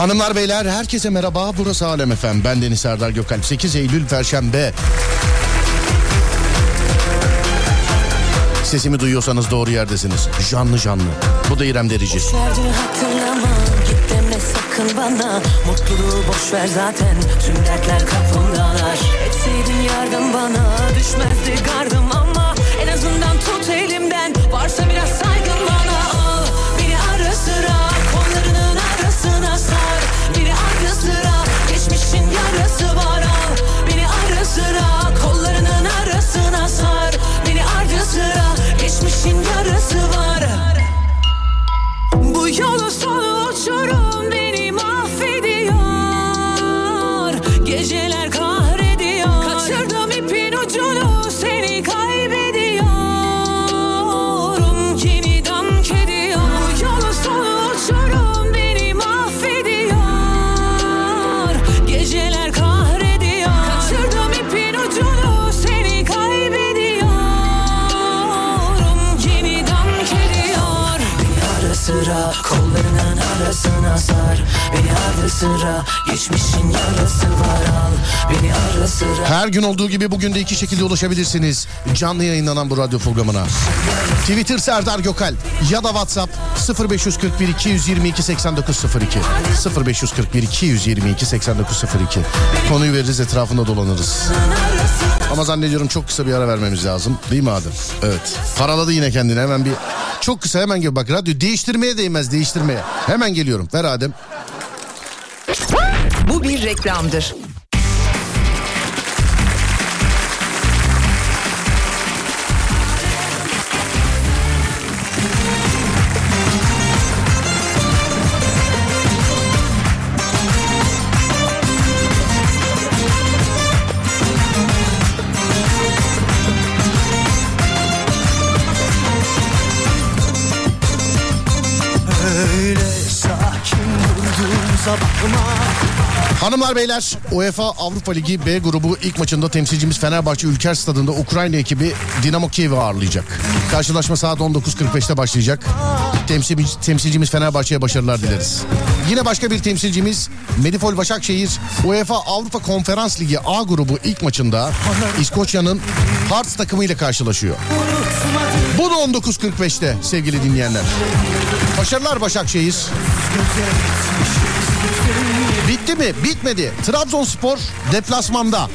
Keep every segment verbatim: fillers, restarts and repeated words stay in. Hanımlar beyler herkese merhaba, burası Alem F M, ben Deniz Erdar Gökalp. Sekiz Eylül Perşembe. Sesimi duyuyorsanız doğru yerdesiniz. Canlı canlı. Bu da İrem Derici. Boş verdin hakkını ama git deme sakın bana. Mutluluğu boş ver zaten, tüm dertler kafamdalar. Etseydin yardım bana, düşmezdi gardım ama en azından tut elimden, varsa biraz saygın bana. Al beni ara sıra, kollarının arasına sar. Beni ara sıra, geçmişin yarası var. Al beni ara sıra, kollarının arasına sar. Beni ara sıra, geçmişin yarası var. Bu yolun sonu uçurum, beni mahvediyor. Geceler kahrediyor. Kaçırdım ipin ucunu, seni kaybediyorum. Yeniden kediyor. Bu yolun sonu uçurum, beni mahvediyor. Geceler kahrediyor. Kaçırdım ipin ucunu, seni kaybediyorum. Yeniden kediyor. Beni ara sıra, kollarının arasına sar. Beni ara sıra, geçmişin yarası var. Al beni ara sıra. Her gün olduğu gibi bugün de iki şekilde ulaşabilirsiniz canlı yayınlanan bu radyo programına. Twitter Serdar Gökalp ya da WhatsApp sıfır beş kırk bir iki yüz yirmi iki seksen dokuz sıfır iki sıfır beş kırk bir iki yüz yirmi iki seksen dokuz sıfır iki. Konuyu veririz, etrafında dolanırız. Ama zannediyorum çok kısa bir ara vermemiz lazım. Değil mi Adem? Evet. Paraladı yine kendini, hemen bir. Çok kısa, hemen gel. Bak radyo değiştirmeye değmez, değiştirmeye. Hemen geliyorum. Ver Adem. Bu bir reklamdır. Hanımlar beyler, UEFA Avrupa Ligi B grubu ilk maçında temsilcimiz Fenerbahçe Ülker Stadı'nda Ukrayna ekibi Dinamo Kiev'i ağırlayacak. Karşılaşma saat on dokuz kırk beşte başlayacak. Temsilcimiz, temsilcimiz Fenerbahçe'ye başarılar dileriz. Yine başka bir temsilcimiz Medipol Başakşehir UEFA Avrupa Konferans Ligi A grubu ilk maçında İskoçya'nın Hearts takımıyla karşılaşıyor. Bu da on dokuz kırk beşte sevgili dinleyenler. Başarılar Başakşehir. Bitti mi? Bitmedi. Trabzonspor deplasmanda.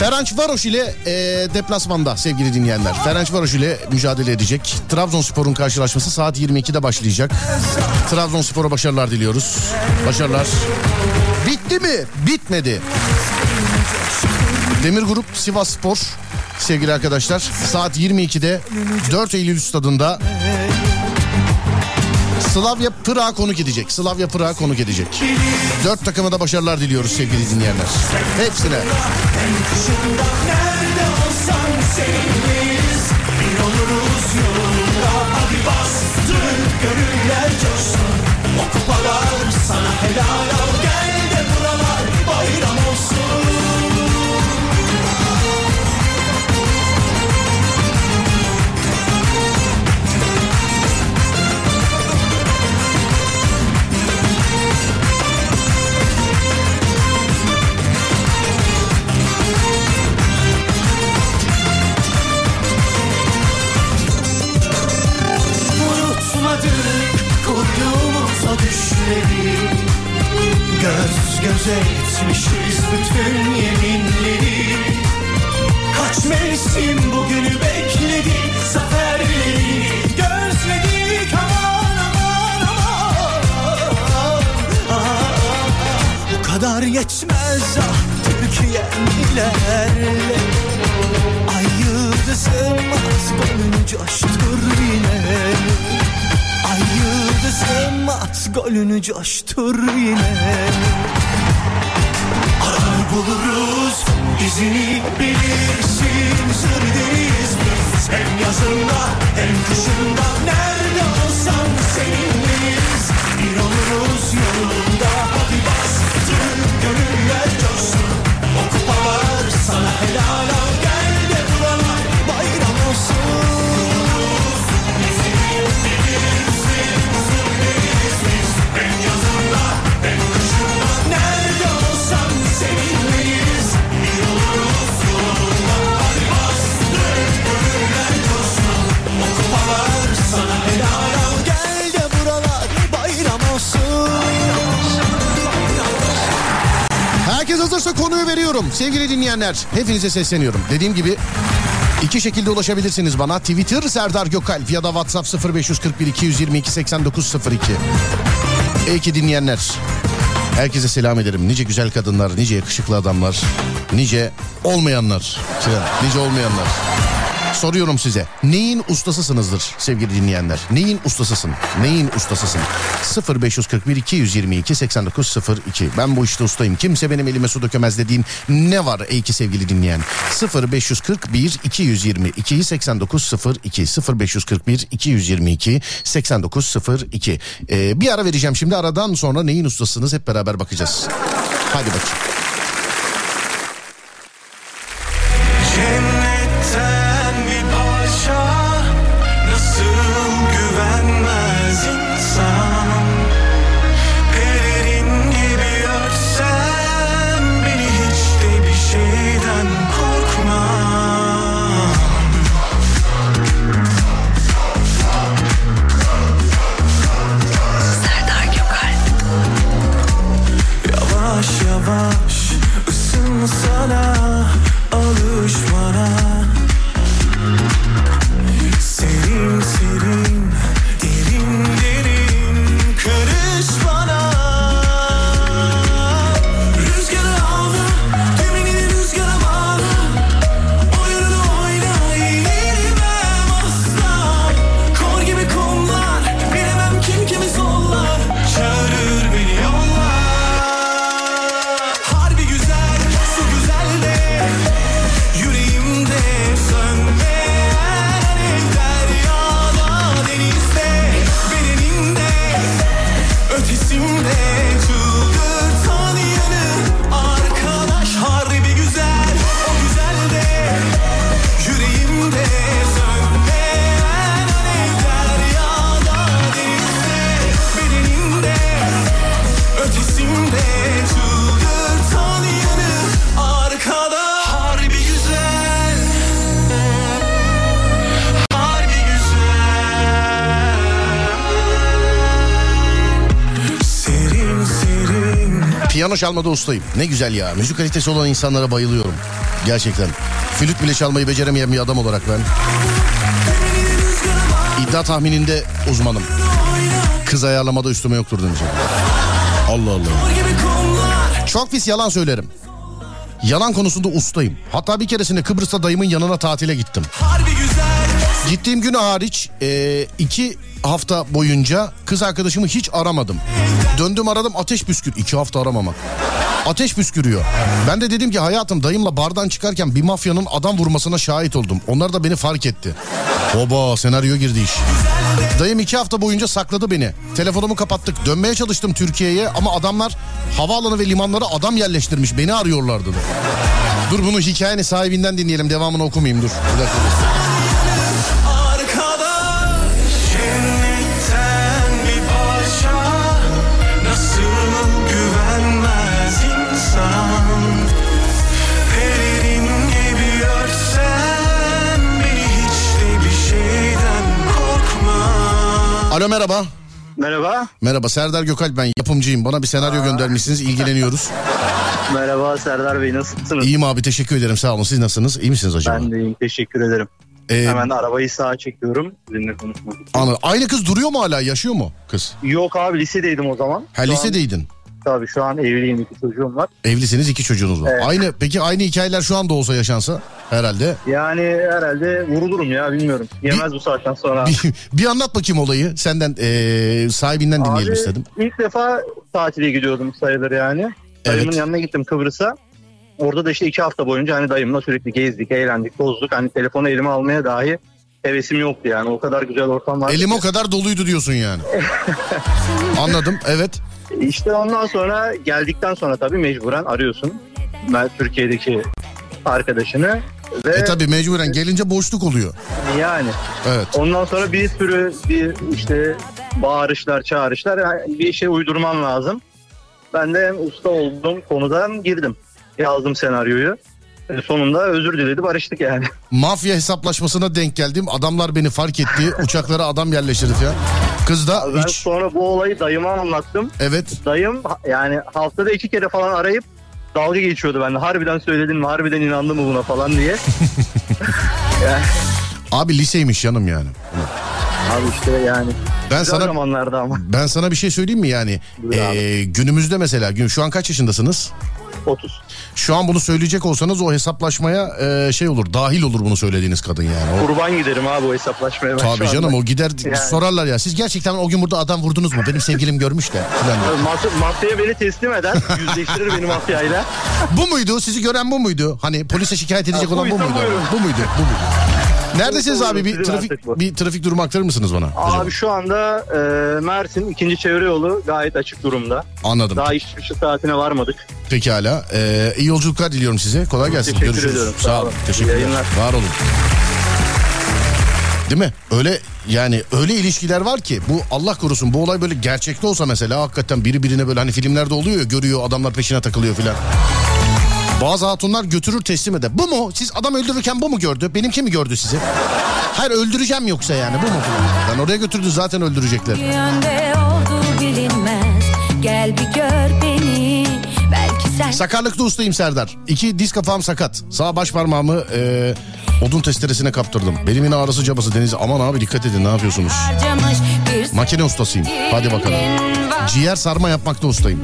Ferencváros ile e, deplasmanda sevgili dinleyenler. Ferencváros ile mücadele edecek. Trabzonspor'un karşılaşması saat yirmi ikide başlayacak. Trabzonspor'a başarılar diliyoruz. Başarılar. Bitti mi? Bitmedi. Demir Grup Sivasspor sevgili arkadaşlar saat yirmi ikide dört Eylül stadında Slavya Pıra konuk edecek. Slavya Pıra konuk edecek. Dört takıma da başarılar diliyoruz sevgili dinleyenler. Hepsine. Kurduğumuz o düşleri, göz göze etmişiz bütün yeminleri. Kaç mevsim bugünü bekledik, zaferleri gözledik. Aman aman aman. Bu kadar yetmez ah Türkiye'm ilerle. Ay yıldızım az boyunca aşktır yine. Ay yıldızım at golünü coştur yine. Arar buluruz izini bilirsin, zır deriz biz. Hem yazında hem kışında nerede olsan seninleyiz. Bir oluruz yolunda hadi bastır gönüller coşsun. O kupalar sana helal al, gel de buralar bayram olsun. Biz Herkes hazırsa konuyu veriyorum. Sevgili dinleyenler, hepinize sesleniyorum. Dediğim gibi iki şekilde ulaşabilirsiniz bana. Twitter Serdar Gökalp ya da WhatsApp sıfır beş yüz kırk bir iki yüz yirmi iki seksen dokuz sıfır iki. İyi ki dinleyenler. Herkese selam ederim. Nice güzel kadınlar, nice yakışıklı adamlar, nice olmayanlar. Nice olmayanlar. Soruyorum size. Neyin ustasısınızdır sevgili dinleyenler? Neyin ustasısın? Neyin ustasısın? sıfır beş yüz kırk bir iki yüz yirmi iki seksen dokuz sıfır iki. Ben bu işte ustayım. Kimse benim elime su dökemez dediğin ne var ey ki sevgili dinleyen? sıfır beş yüz kırk bir iki yüz yirmi iki seksen dokuz sıfır iki sıfır beş yüz kırk bir iki yüz yirmi iki seksen dokuz sıfır iki. ee, bir ara vereceğim şimdi. Aradan sonra neyin ustasınız hep beraber bakacağız. Hadi bakayım. Sana alış bana, serin serin, derin derin karış bana. Rüzgara havla, gemini rüzgara bağla, oyununu oyna, yenilmem asla. Kor gibi kumlar, bilemem kim kimi sollar, çağırır beni yollar. Harbi güzel. Yüreğimde sönmeyen alev, deryada, denizde, bedenimde, ötesimde, çıldırtan yanı arkadaş, harbi güzel, o güzel de, yüreğimde sönmeyen alev, deryada, denizde, bedenimde, ötesimde, çıldırtan yanı arkadaş. Piyano çalmada ustayım. Ne güzel ya. Müzik kalitesi olan insanlara bayılıyorum. Gerçekten. Flüt bile çalmayı beceremeyen bir adam olarak ben. İddia tahmininde uzmanım. Kız ayarlamada üstüme yoktur demişim. Allah Allah. Çok pis yalan söylerim. Yalan konusunda ustayım. Hatta bir keresinde Kıbrıs'ta dayımın yanına tatile gittim. Gittiğim günü hariç e, iki hafta boyunca kız arkadaşımı hiç aramadım. Döndüm aradım, ateş püskür. İki hafta aramamak. Ateş püskürüyor. Ben de dedim ki hayatım, dayımla bardan çıkarken bir mafyanın adam vurmasına şahit oldum. Onlar da beni fark etti. Oba, senaryo girdi iş. Dayım iki hafta boyunca sakladı beni. Telefonumu kapattık. Dönmeye çalıştım Türkiye'ye ama adamlar havaalanı ve limanlara adam yerleştirmiş. Beni arıyorlardı. Da. Dur bunu hikayenin sahibinden dinleyelim. Devamını okumayayım dur. Bir dakika. Alo, merhaba. Merhaba. Merhaba, Serdar Gökalp ben, yapımcıyım. Bana bir senaryo Aa. göndermişsiniz, ilgileniyoruz. Merhaba Serdar Bey, nasılsınız? İyiyim abi, teşekkür ederim, sağ olun. Siz nasılsınız, iyi misiniz acaba? Ben de iyiyim, teşekkür ederim. Ee, Hemen arabayı sağa çekiyorum sizinle konuşmak için. Anladım. Aynı kız duruyor mu hala, yaşıyor mu kız? Yok abi, lisedeydim o zaman. Ha, şu lisedeydin. An, tabii şu an evliyim, iki çocuğum var. Evlisiniz, iki çocuğunuz var. Evet. Aynı, peki aynı hikayeler şu anda olsa yaşansa? Herhalde. Yani herhalde vurulurum ya, bilmiyorum. Yemez bir, bu saatten sonra. Bir, bir anlat bakayım olayı. Senden e, sahibinden dinleyelim abi, istedim. İlk defa tatile gidiyordum sayılır yani. Evet. Dayımın yanına gittim Kıbrıs'a. Orada da işte iki hafta boyunca hani dayımla sürekli gezdik, eğlendik, bozduk. Hani telefonu elime almaya dahi hevesim yoktu yani. O kadar güzel ortam vardı. Elim ki o kadar doluydu diyorsun yani. Anladım, evet. İşte ondan sonra geldikten sonra tabii mecburen arıyorsun. Ben Türkiye'deki arkadaşını. Ve e tabi mecburen gelince boşluk oluyor. Yani. Evet. Ondan sonra bir sürü bir işte bağırışlar, çağrışlar, yani bir şey uydurman lazım. Ben de usta olduğum konudan girdim. Yazdım senaryoyu. E sonunda özür diledi, barıştık yani. Mafya hesaplaşmasına denk geldim. Adamlar beni fark etti. Uçaklara adam yerleştirdik ya. Kız da ben hiç... sonra bu olayı dayıma anlattım. Evet. Dayım yani haftada iki kere falan arayıp dalga geçiyordu bende. Harbiden söyledin mi? Harbiden inandın mı buna falan diye. Yani. Abi liseymiş yanım yani. Abi işte yani. Ben sana, ben sana bir şey söyleyeyim mi yani? Ee, günümüzde mesela, gün şu an kaç yaşındasınız? otuz. Şu an bunu söyleyecek olsanız o hesaplaşmaya e, şey olur, dahil olur bunu söylediğiniz kadın yani. O... Kurban giderim abi o hesaplaşmaya. Tabii canım anda. O gider yani. Sorarlar ya, siz gerçekten o gün burada adam vurdunuz mu? Benim sevgilim görmüş de. Mafyaya beni teslim eder, yüzleştirir beni mafyayla. Bu muydu? Sizi gören bu muydu? Hani polise şikayet edecek ha, olan bu muydu? Buyurun. Bu muydu? Bu muydu? Neredesiniz abi? Bir trafik bir trafik durumu aktarır mısınız bana? Abi acaba? Şu anda e, Mersin ikinci çevre yolu gayet açık durumda. Anladım. Daha iş çıkışı saatine varmadık. Pekala. E, iyi yolculuklar diliyorum size. Kolay gelsin. Teşekkür görüşürüz. Ediyorum. Sağ, Sağ olun. Teşekkürler. Var olun. Değil mi? Öyle yani, öyle ilişkiler var ki bu, Allah korusun bu olay böyle gerçekte olsa mesela, hakikaten biri birine böyle, hani filmlerde oluyor ya, görüyor adamlar peşine takılıyor filan. Bazı hatunlar götürür teslim eder. Bu mu? Siz adam öldürürken bu mu gördü? Benimki mi gördü sizi? Hayır öldüreceğim yoksa yani, bu mu? Ben oraya götürdü zaten öldürecekler. Bir yönde oldu bilinmez. Gel bir gör beni. Belki sen... Sakarlıkta ustayım Serdar. İki diz kafam sakat. Sağ baş parmağımı ee, odun testeresine kaptırdım. Belimin ağrısı cabası Deniz. Aman abi dikkat edin, ne yapıyorsunuz? Makine ustasıyım. Hadi bakalım. Ciğer sarma yapmakta ustayım.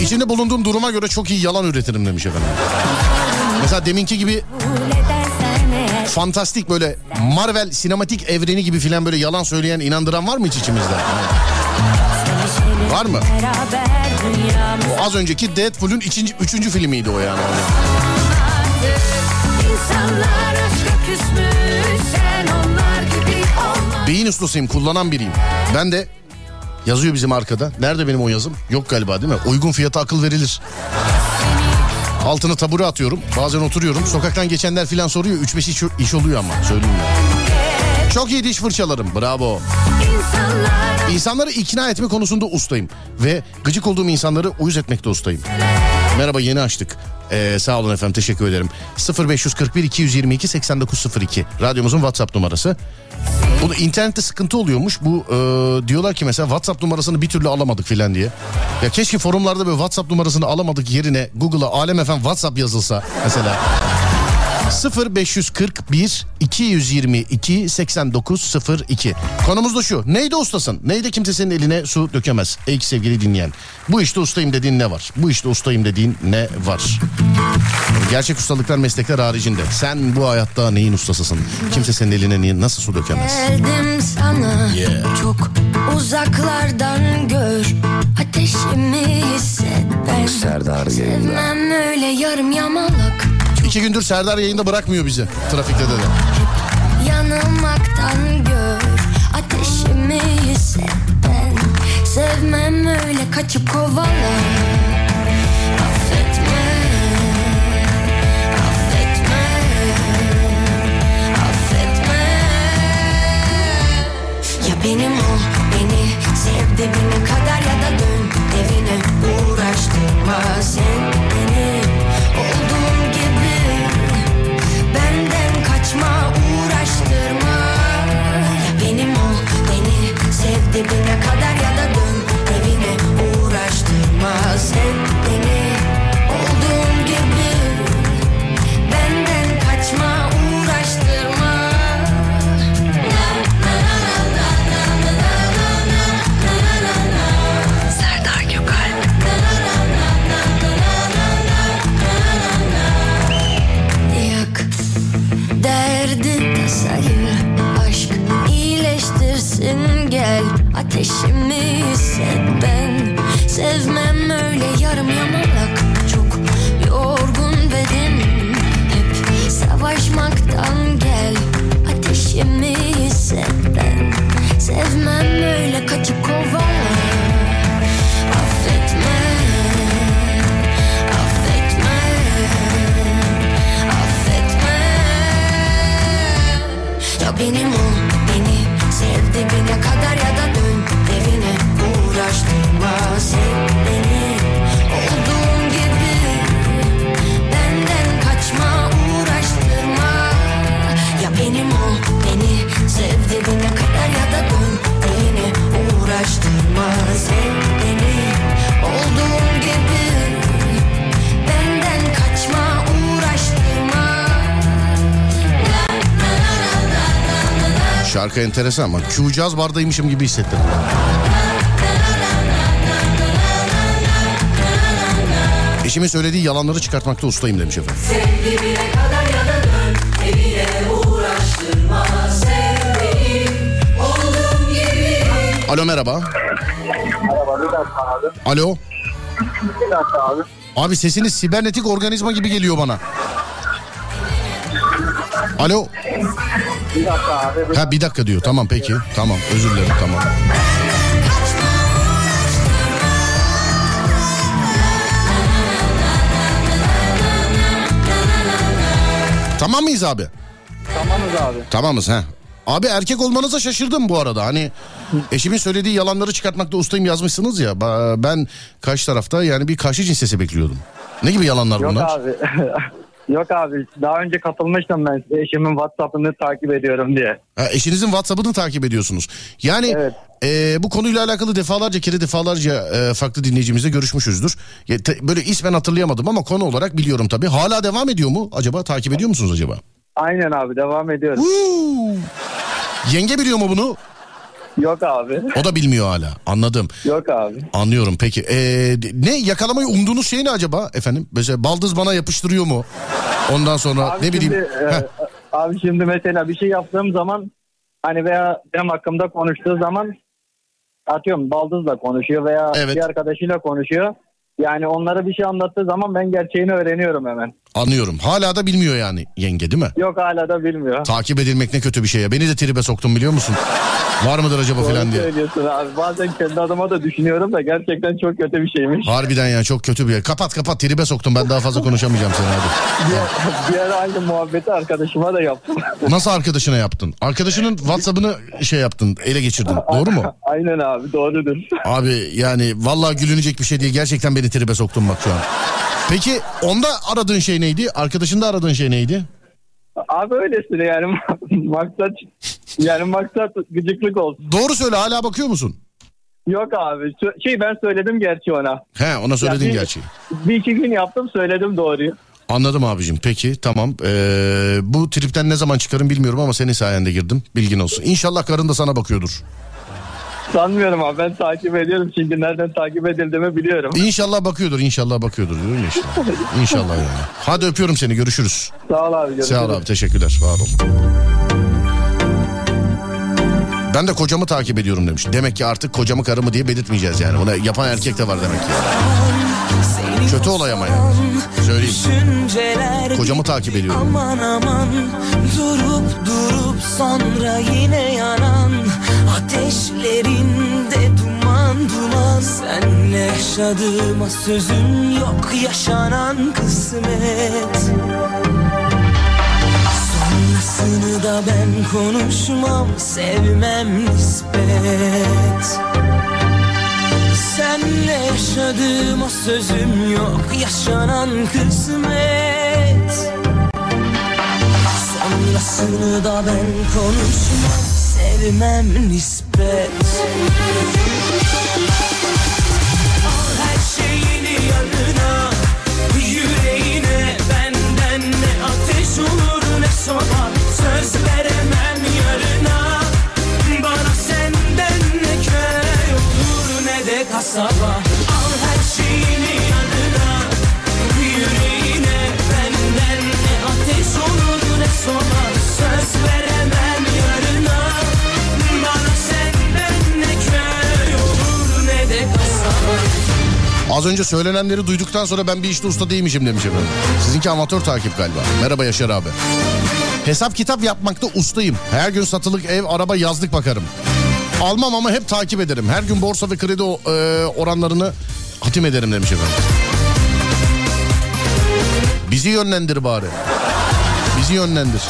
İçinde bulunduğum duruma göre çok iyi yalan üretirim demiş efendim. Mesela deminki gibi fantastik, böyle Marvel sinematik evreni gibi filan böyle yalan söyleyen, inandıran var mı hiç içimizde? Var mı? O az önceki Deadpool'un ikinci, üçüncü filmiydi o yani. Beyin ustasıyım, kullanan biriyim. Ben de... Yazıyor bizim arkada. Nerede benim o yazım? Yok galiba değil mi? Uygun fiyata akıl verilir. Altına tabure atıyorum. Bazen oturuyorum. Sokaktan geçenler filan soruyor. üç beş iş, iş oluyor ama. Söyleyeyim ya. Çok iyi diş fırçalarım. Bravo. İnsanları ikna etme konusunda ustayım. Ve gıcık olduğum insanları uyuz etmekte ustayım. Merhaba, yeni açtık. Ee, sağ olun efendim, teşekkür ederim. sıfır beş kırk bir iki yüz yirmi iki seksen dokuz sıfır iki radyomuzun WhatsApp numarası. Bunu internette sıkıntı oluyormuş. Bu e, diyorlar ki mesela WhatsApp numarasını bir türlü alamadık filan diye. Ya keşke forumlarda böyle WhatsApp numarasını alamadık yerine Google'a Alem F M WhatsApp yazılsa mesela. sıfır beş kırk bir iki yüz yirmi iki seksen dokuz sıfır iki. Konumuz da şu. Neyde ustasın? Neyde kimse senin eline su dökemez? Ey sevgili dinleyen. Bu işte ustayım dediğin ne var? Bu işte ustayım dediğin ne var? Gerçek ustalıklar meslekler haricinde. Sen bu hayatta neyin ustasısın? Kimse senin eline niye, nasıl su dökemez? Geldim sana. Yeah. Çok uzaklardan gör. Ateşimi hisset ben. Serdar Yayında. Sevmem öyle yarım yamalak. İki gündür Serdar Yayında bırakmıyor bizi. Trafikte de de. Yanılmaktan gör, ateşimi hisset ben. Sevmem öyle kaçıp kovala. Affetme, affetme, affetme. Ya benim ol, beni sev dibine kadar ya da dön evine. Uğraştırma sen beni olduğum gibi. Benden kaçma, uğraştırma. Ya benim ol, beni sev dibine kadar ya da dön evine. Uğraştırma sen beni olduğum gibi. Benden kaçma, uğraştırma. Gel ateşimi hisset ben. Sevmem öyle yarım yamalak. Çok yorgun bedenim. Hep savaşmaktan gel. Ateşimi hisset ben. Sevmem öyle kaçıp kovala. Affetme, affetme, affetme. Ya benim ol, sev dibine kadar ya da dön evine. Uğraştırma sen beni olduğum gibi. Benden kaçma, uğraştırma. Ya benim ol, beni sev dibine kadar ya da dön evine. Uğraştırma sen beni olduğum gibi. Benden Şarkı enteresan ama Q Caz bardaymışım gibi hissettim. Eşimin söylediği yalanları çıkartmakta ustayım demiş efendim. Alo merhaba. Merhaba. Alo. Abi. Abi sesiniz sibernetik organizma gibi geliyor bana. Alo. Bir dakika abi. Ha bir dakika diyor. Tamam peki. Tamam özür dilerim tamam. Tamam mıyız abi? Tamamız abi. Tamamız ha. Abi erkek olmanıza şaşırdım bu arada. Hani eşimin söylediği yalanları çıkartmakta ustayım yazmışsınız ya. Ben karşı tarafta yani bir karşı cins sesi bekliyordum. Ne gibi yalanlar Yok bunlar? Yok abi. Yok abi. Daha önce katılmıştım ben size. Eşimin WhatsApp'ını takip ediyorum diye. Ha, eşinizin WhatsApp'ını takip ediyorsunuz. Yani evet. e, bu konuyla alakalı defalarca kere defalarca e, farklı dinleyicimizle görüşmüşüzdür. Ya, te, böyle ismen hatırlayamadım ama konu olarak biliyorum tabii. Hala devam ediyor mu acaba? Takip ediyor musunuz acaba? Aynen abi devam ediyoruz. Uuu. Yenge biliyor mu bunu? Yok abi. O da bilmiyor hala. Anladım. Yok abi. Anlıyorum peki. Ee, ne yakalamayı umduğunuz şey ne acaba efendim? Mesela baldız bana yapıştırıyor mu? Ondan sonra abi ne şimdi, bileyim. E, abi şimdi mesela bir şey yaptığım zaman hani veya benim hakkımda konuştuğu zaman atıyorum baldızla konuşuyor veya evet. bir arkadaşıyla konuşuyor. Yani onlara bir şey anlattığı zaman ben gerçeğini öğreniyorum hemen. Anlıyorum. Hala da bilmiyor yani yenge değil mi? Yok hala da bilmiyor. Takip edilmek ne kötü bir şey ya. Beni de tribe soktun biliyor musun? Var mıdır acaba falan diye. Abi. Bazen kendi adıma da düşünüyorum da gerçekten çok kötü bir şeymiş. Harbiden ya çok kötü bir şey. Kapat kapat tribe soktun ben daha fazla konuşamayacağım seni hadi. Bir, bir ara aynı muhabbeti arkadaşıma da yaptım. Nasıl arkadaşına yaptın? Arkadaşının WhatsApp'ını şey yaptın ele geçirdin doğru mu? Aynen abi doğrudur. Abi yani vallahi gülünecek bir şey diye gerçekten beni tribe soktun bak şu an. Peki onda aradığın şey neydi? Arkadaşında aradığın şey neydi? Abi öylesine yani maksat yani maksat gıcıklık olsun. Doğru söyle hala bakıyor musun? Yok abi şey ben söyledim gerçi ona. He ona söyledin yani, gerçi. Bir iki gün yaptım söyledim doğruyu. Anladım abicim peki tamam ee, bu tripten ne zaman çıkarım bilmiyorum ama senin sayende girdim bilgin olsun. İnşallah karın da sana bakıyordur. Sanmıyorum abi ben takip ediyorum çünkü nereden takip edildiğimi biliyorum. İnşallah bakıyordur inşallah bakıyordur diyorum ya işte. İnşallah yani. Hadi öpüyorum seni görüşürüz. Sağ ol abi görüşürüz. Sağ ol abi teşekkürler var ol. Ben de kocamı takip ediyorum demiş. Demek ki artık kocamı karımı diye belirtmeyeceğiz yani. Ona yapan erkek de var demek ki. Yani. Kötü olay ama yani. Söyleyeyim. Kocamı takip ediyorum. Aman aman durup durup sonra yine yanan ateşlerinde duman duman senle yaşadığıma sözüm yok yaşanan kısmet. Sonrasını da ben konuşmam sevmem nispet. Senle yaşadığıma sözüm yok yaşanan kısmet. Sonrasını da ben konuşmam sevmem nispet. Al her şeyini yanına yüreğine benden ne ateş olur ne soba söz veremem yarına bana senden ne köy olur ne de kasaba al her şeyini yanına yüreğine benden ne ateş olur ne soba söz veremem yarına bana senden ne köy olur ne de kasaba. Az önce söylenenleri duyduktan sonra ben bir işte usta değilmişim demiş efendim. Sizinki amatör takip galiba. Merhaba Yaşar abi. Hesap kitap yapmakta ustayım. Her gün satılık ev, araba, yazlık bakarım. Almam ama hep takip ederim. Her gün borsa ve kredi oranlarını hatim ederim demiş efendim. Bizi yönlendir bari. Bizi yönlendir.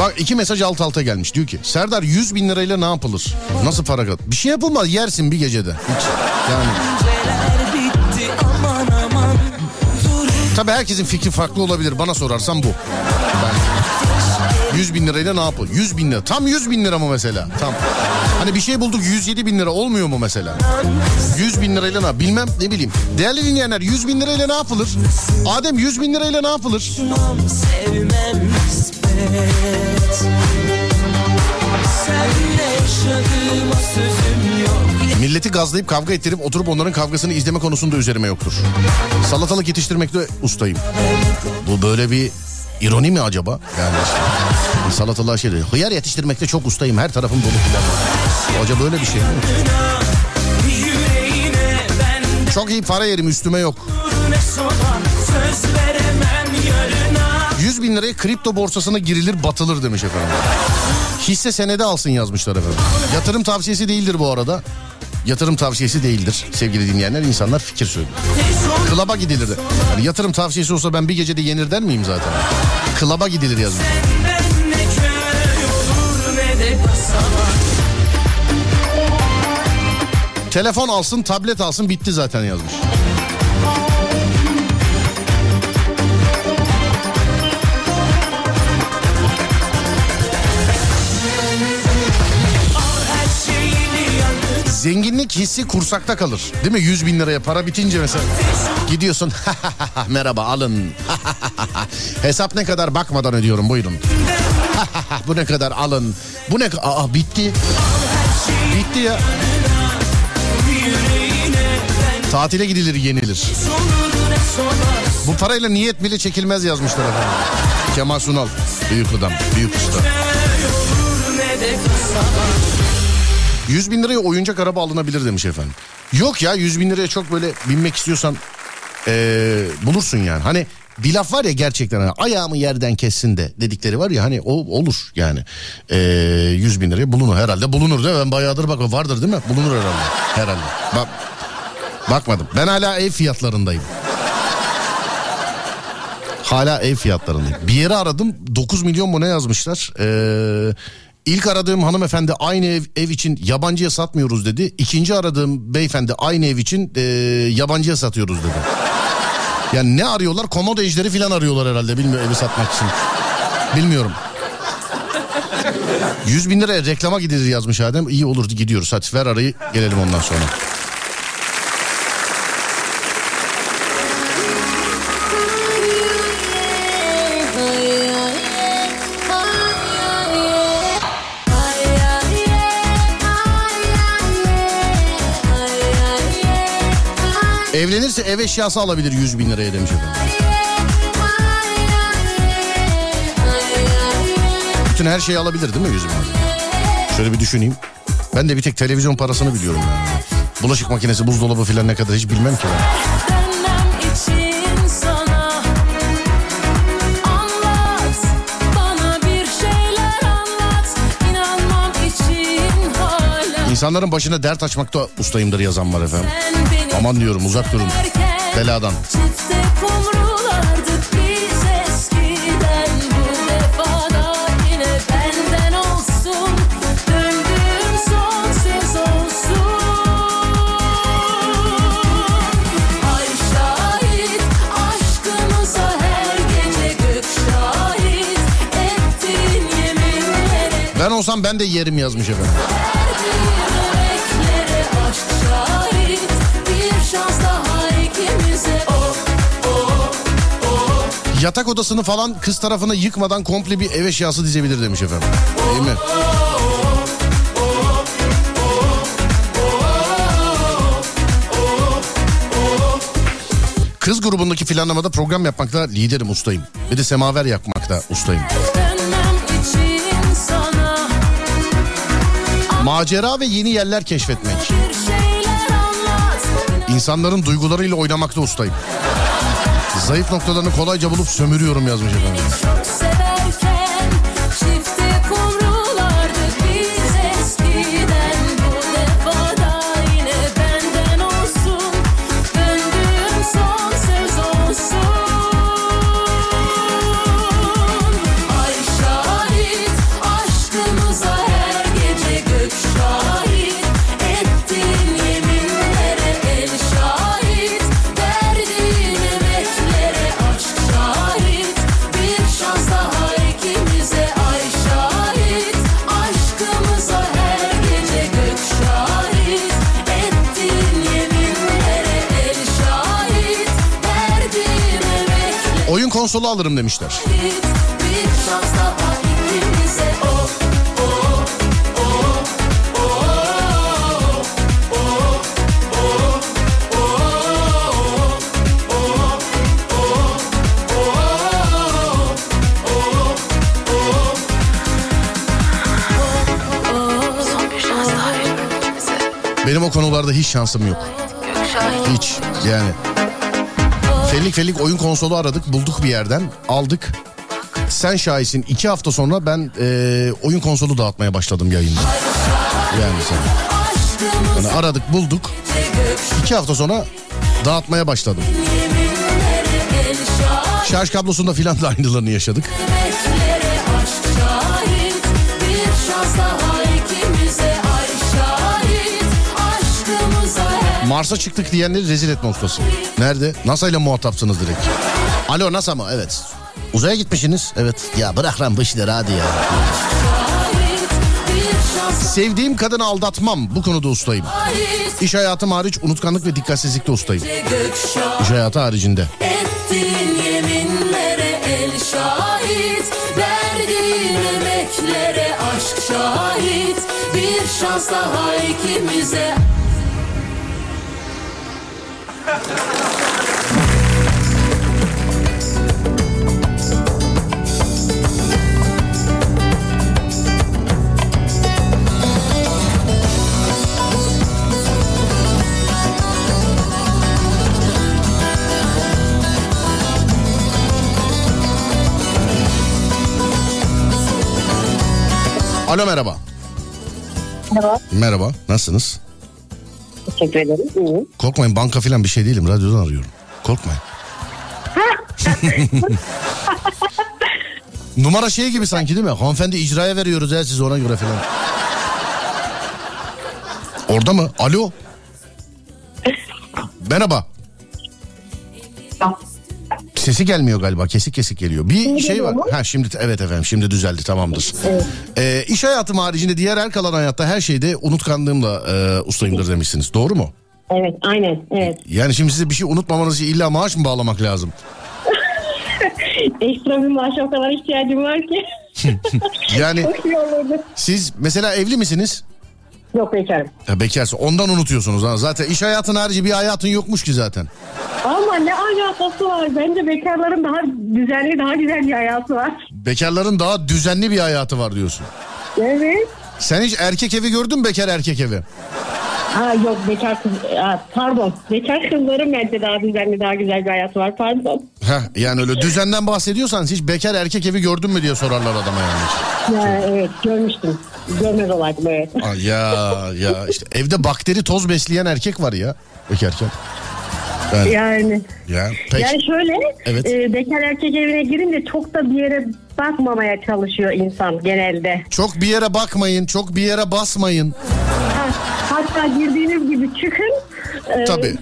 Bak iki mesaj alt alta gelmiş. Diyor ki Serdar yüz bin lirayla ne yapılır? Nasıl para kat? Bir şey yapılmaz yersin bir gecede. Hiç. Yani. Tabii herkesin fikri farklı olabilir. Bana sorarsan bu. Ben... yüz bin lirayla ne yapılır? yüz bin lira. Tam yüz bin lira mı mesela? Tam. Hani bir şey bulduk yüz yedi bin lira olmuyor mu mesela? yüz bin lirayla ne yapılır? Bilmem, ne bileyim. Değerli dinleyenler, yüz bin lirayla ne yapılır? Adem, yüz bin lirayla ne yapılır? Milleti gazlayıp kavga ettirip oturup onların kavgasını izleme konusunda üzerime yoktur. Salatalık yetiştirmekte ustayım. Bu böyle bir ironi mi acaba? Yani salatalığa şey diyor. Hıyar yetiştirmekte çok ustayım. Her tarafım dolu. Acaba böyle bir şey mi? Çok iyi para yerim, üstüme yok. yüz bin liraya kripto borsasına girilir batılır demiş efendim. Hisse senedi alsın yazmışlar efendim. Yatırım tavsiyesi değildir bu arada. Yatırım tavsiyesi değildir sevgili dinleyenler. İnsanlar fikir söylüyor. Klaba gidilir. Yani yatırım tavsiyesi olsa ben bir gecede yenir der miyim zaten? Klaba gidilir yazmış. Telefon alsın, tablet alsın, bitti zaten yazmış. Zenginlik hissi kursakta kalır. Değil mi? yüz bin liraya para bitince mesela. Gidiyorsun. Merhaba, alın. Hesap ne kadar, bakmadan ödüyorum, buyurun. Bu ne kadar, alın. Bu ne kadar. Aa, bitti. Bitti ya. Tatile gidilir, yenilir. Bu parayla niyet bile çekilmez yazmışlar efendim. Kemal Sunal. Büyük adam. Büyük usta. yüz bin liraya oyuncak araba alınabilir demiş efendim. Yok ya, yüz bin liraya çok böyle binmek istiyorsan ee, bulursun yani. Hani bir laf var ya gerçekten, hani ayağımı yerden kessin de dedikleri var ya, hani o olur yani. E, yüz bin liraya bulunur herhalde, bulunur değil mi? Ben bayağıdır bak, vardır değil mi? Bulunur herhalde. Herhalde. Bak, bakmadım. Ben hala ev fiyatlarındayım. Hala ev fiyatlarındayım. Bir yere aradım, dokuz milyon mu ne yazmışlar? Eee... İlk aradığım hanımefendi aynı ev, ev için yabancıya satmıyoruz dedi. İkinci aradığım beyefendi aynı ev için e, yabancıya satıyoruz dedi. Yani ne arıyorlar? Komodo ejderi falan arıyorlar herhalde. Bilmiyorum, evi satmak için. Bilmiyorum. yüz bin liraya reklama gidilir yazmış Adem. İyi olur, gidiyoruz. Hadi ver arayı, gelelim ondan sonra. Evlenirse ev eşyası alabilir yüz bin liraya demiş efendim. Bütün her şeyi alabilir değil mi yüz bin liraya? Şöyle bir düşüneyim. Ben de bir tek televizyon parasını biliyorum yani. Bulaşık makinesi, buzdolabı filan ne kadar hiç bilmem ki ben. İnsanların başına dert açmakta ustayımdır yazan var efendim. Aman diyorum, uzak durun beladan. Ben olsam ben de yerim yazmış efendim. Yatak odasını falan kız tarafına yıkmadan komple bir ev eşyası dizebilir demiş efendim. Değil mi? Kız grubundaki planlamada program yapmakta liderim, ustayım. Bir de semaver yakmakta ustayım. Macera ve yeni yerler keşfetmek. İnsanların duygularıyla oynamakta ustayım. Zayıf noktalarını kolayca bulup sömürüyorum yazmış efendim. Stop. istediğin konsolu alırım demişler. Benim o konularda hiç şansım yok. Hiç yani. Fellik fellik oyun konsolu aradık, bulduk bir yerden, aldık. Sen şahisin, iki hafta sonra ben e, oyun konsolu dağıtmaya başladım yayında. Yani sen. Yani aradık, bulduk. İki hafta sonra dağıtmaya başladım. Şarj kablosunda filan da aynılarını yaşadık. Mars'a çıktık diyenleri rezil etme ustası. Nerede? NASA ile muhatapsınız direkt. Alo, NASA mı? Evet. Uzaya gitmişsiniz? Evet. Ya bırak lan bu işleri hadi ya. Sevdiğim kadını aldatmam. Bu konuda ustayım. İş hayatım hariç unutkanlık ve dikkatsizlikte ustayım. İş hayatı haricinde. Ettiğin yeminlere el şahit, verdiğin emeklere aşk şahit, bir şans daha ikimize. Alo, merhaba. Merhaba. Merhaba, nasılsınız? Teşekkür ederim. İyi. Korkmayın, banka filan bir şey değilim. Radyodan arıyorum. Korkmayın. Numara şey gibi sanki değil mi? Hanımefendi icraya veriyoruz ya siz ona göre filan. Orada mı? Alo. Merhaba. Sesi gelmiyor galiba. Kesik kesik geliyor. Bir şimdi şey var. Ha şimdi evet efendim. Şimdi düzeldi, tamamdır. Evet. Ee, iş hayatım haricinde diğer her kalan hayatta her şeyde unutkanlığımla e, ustayımdır demişsiniz. Doğru mu? Evet, aynen. Evet. Yani şimdi size bir şey unutmamanız için illa maaş mı bağlamak lazım? Ekstra bir maaşa o kadar ihtiyacım var ki. Yani siz mesela evli misiniz? Yok, bekarım. Ya bekarsın, ondan unutuyorsunuz ha. Zaten iş hayatın harici bir hayatın yokmuş ki zaten. Ama ne alakası var? Bence bekarların daha düzenli, daha güzel bir hayatı var. Bekarların daha düzenli bir hayatı var diyorsun. Evet. Sen hiç erkek evi gördün mü, bekar erkek evi? Ha yok, bekar kız, pardon. Bekar kızların bence daha düzenli, daha güzel bir hayatı var, pardon. Heh, yani öyle düzenden bahsediyorsan hiç bekar erkek evi gördün mü diye sorarlar adama yani. Ya çünkü... evet, görmüştüm. Görmez olaydım, evet. Aa, ya ya işte evde bakteri toz besleyen erkek var ya bekarken. Yani. Yani, yani, yani şöyle evet. e, bekar erkek evine girince çok da bir yere bakmamaya çalışıyor insan genelde. Çok bir yere bakmayın, çok bir yere basmayın. Hatta girdiğiniz gibi çıkın. E, Tabii.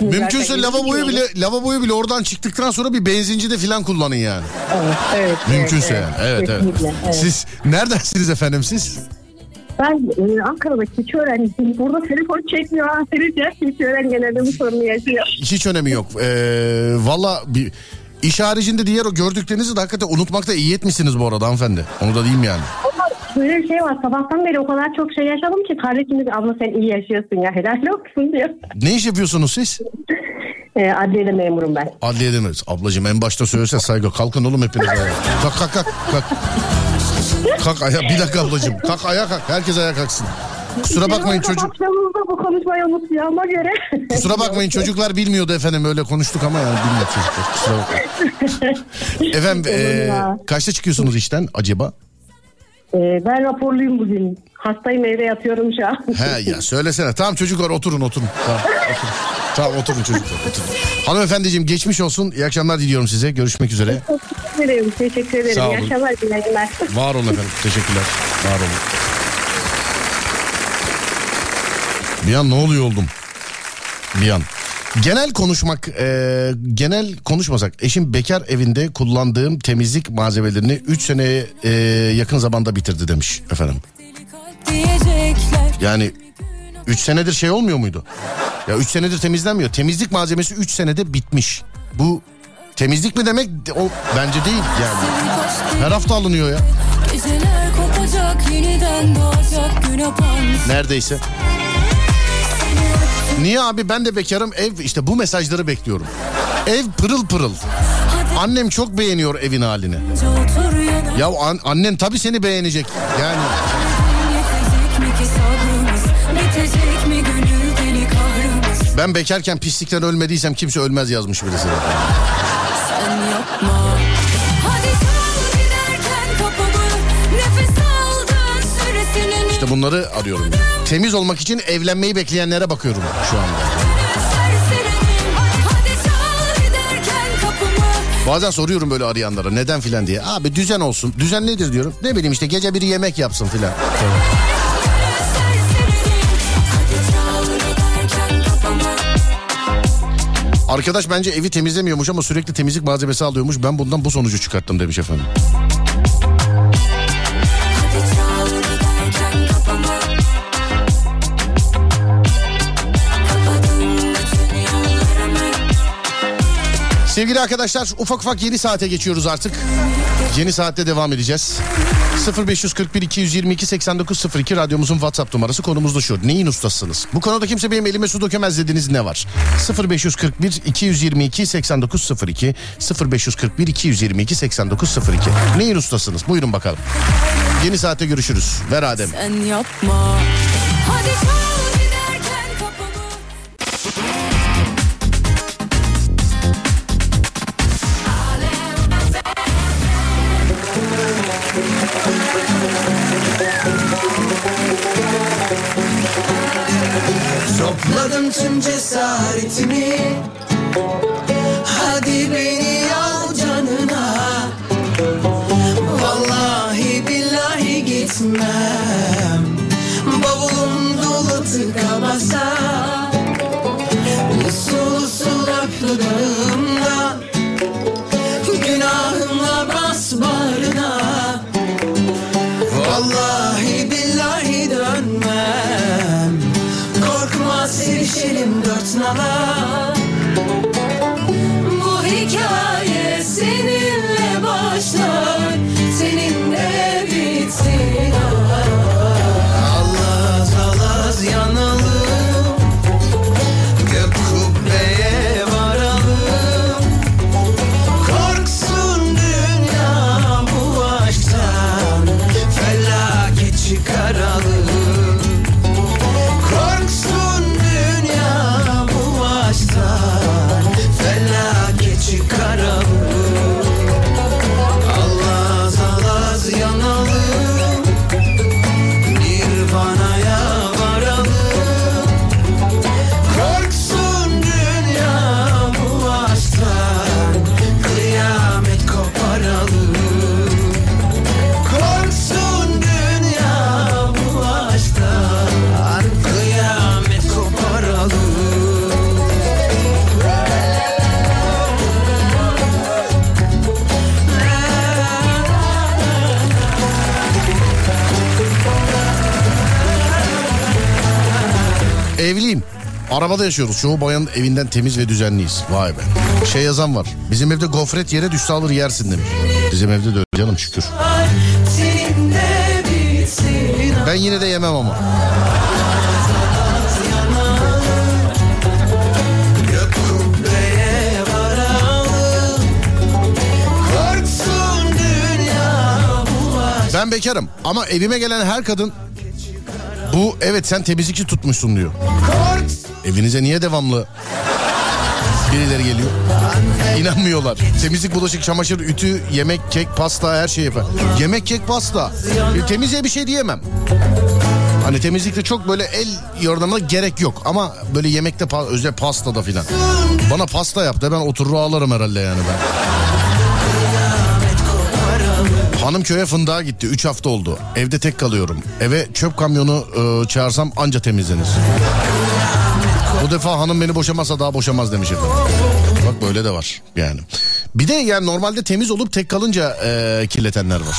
Mümkünse zaten. lavaboyu bile lavaboyu bile oradan çıktıktan sonra bir benzincide filan kullanın yani. Evet, evet. Mümkünse evet, yani. Evet, evet, evet. Siz neredensiniz efendim siz? Ben e, Ankara'daki hiç öğrencisiyim. Burada telefon çekmiyor. Aferin, hiç öğren genelde bu sorunu yaşıyor. Hiç önemi yok. E, Valla bir iş haricinde diğer o gördüklerinizi de hakikaten unutmakta iyi etmişsiniz bu arada hanımefendi. Onu da diyeyim yani. Böyle bir şey var. Sabahtan beri o kadar çok şey yaşadım ki kardeşimiz abla sen iyi yaşıyorsun ya. Helal olsun diyor. Ne iş yapıyorsunuz siz? E, adliyede memurum ben. Adliyede mi? Ablacığım en başta söylesen saygı. Kalkın oğlum hepiniz. Kalk kalk kalk. Kalk. Kalk ayağa. Bir dakika ablacığım. Kalk ayağa kalk. Herkes ayağa kalksın. Kusura bakmayın çocuk. Bu konuşmayı unutacağıma göre. Kusura bakmayın çocuklar bilmiyordu efendim. Öyle konuştuk ama yani bilmiyor çocuklar. Kusura bakmayın. Efendim e, kaçta çıkıyorsunuz işten acaba? Ee, ben raporluyum bugün. Hastayım, evde yatıyorum şu an. He ya söylesene. Tamam çocuklar oturun oturun. Tamam oturun, tamam, oturun çocuklar oturun. Hanımefendiciğim geçmiş olsun. İyi akşamlar diliyorum size. Görüşmek üzere. Teşekkür ederim. Teşekkür ederim. İyi akşamlar dilerim. Var olun efendim. Teşekkürler. Var olun. Bir an ne oluyor oldum. Bir an. Genel konuşmak, e, genel konuşmasak eşim bekar evinde kullandığım temizlik malzemelerini üç seneye e, yakın zamanda bitirdi demiş efendim. Yani üç senedir şey olmuyor muydu? Ya üç senedir temizlenmiyor. Temizlik malzemesi üç senede bitmiş. Bu Temizlik mi demek? O bence değil yani. Her hafta alınıyor ya. Neredeyse. Niye abi, ben de bekarım, ev işte, bu mesajları bekliyorum. Ev pırıl pırıl. Annem çok beğeniyor evin halini. Ya an, annen tabii seni beğenecek yani. Ben bekarken pislikten ölmediysem kimse ölmez yazmış birisi. İşte bunları arıyorum. Temiz olmak için evlenmeyi bekleyenlere bakıyorum şu anda. Bazen soruyorum böyle arayanlara neden filan diye. Abi düzen olsun. Düzen nedir diyorum. Ne bileyim işte, gece biri yemek yapsın filan. Arkadaş bence evi temizlemiyormuş ama sürekli temizlik malzemesi alıyormuş. Ben bundan bu sonucu çıkarttım demiş efendim. Sevgili arkadaşlar, ufak ufak yeni saate geçiyoruz artık. Yeni saatte devam edeceğiz. sıfır beş kırk bir iki yüz yirmi iki seksen dokuz sıfır iki radyomuzun WhatsApp numarası. Konumuz da şu: neyin ustasınız? Bu konuda kimse benim elime su dökemez dediğiniz ne var? sıfır beş kırk bir iki yüz yirmi iki seksen dokuz sıfır iki sıfır beş kırk bir iki yüz yirmi iki seksen dokuz sıfır iki. Neyin ustasınız? Buyurun bakalım. Yeni saatte görüşürüz. Ver Adem. Sen yapma. Hadi. Topladım tüm cesaretimi, hadi beni al canına, vallahi billahi gitmem, bavulum dolu tıkamasa, usul usul öp dudağımla, günahımla bas bağrına, vallahi billahi dönmem. Sevişelim dört nala, bu hikaye seninle başlar, seninle bitsin. Allaz allaz yanalım, gök kubbeye varalım, korksun dünya bu aşktan, felaket çıkaralım. Evliyim. Arabada yaşıyoruz. Çoğu bayanın evinden temiz ve düzenliyiz. Vay be. Şey yazan var. Bizim evde gofret yere düşse alır yersin demiş. Bizim evde de öyle canım, şükür. Ben yine de yemem ama. Ben bekarım ama evime gelen her kadın bu evet sen temizlikçi tutmuşsun diyor. Evinize niye devamlı birileri geliyor? İnanmıyorlar. Temizlik, bulaşık, çamaşır, ütü, yemek, kek, pasta, her şey yapar. Yemek, kek, pasta. E, temizliğe bir şey diyemem. Hani temizlikte çok böyle el yardımına gerek yok. Ama böyle yemekte, özel pastada filan. Bana pasta yap da ben oturur ağlarım herhalde yani ben. Hanım köye fındığa gitti. Üç hafta oldu. Evde tek kalıyorum. Eve çöp kamyonu e, çağırsam anca temizlenir. Bu defa hanım beni boşamazsa daha boşamaz demiş efendim. Bak böyle de var yani. Bir de yani normalde temiz olup tek kalınca e, kirletenler var.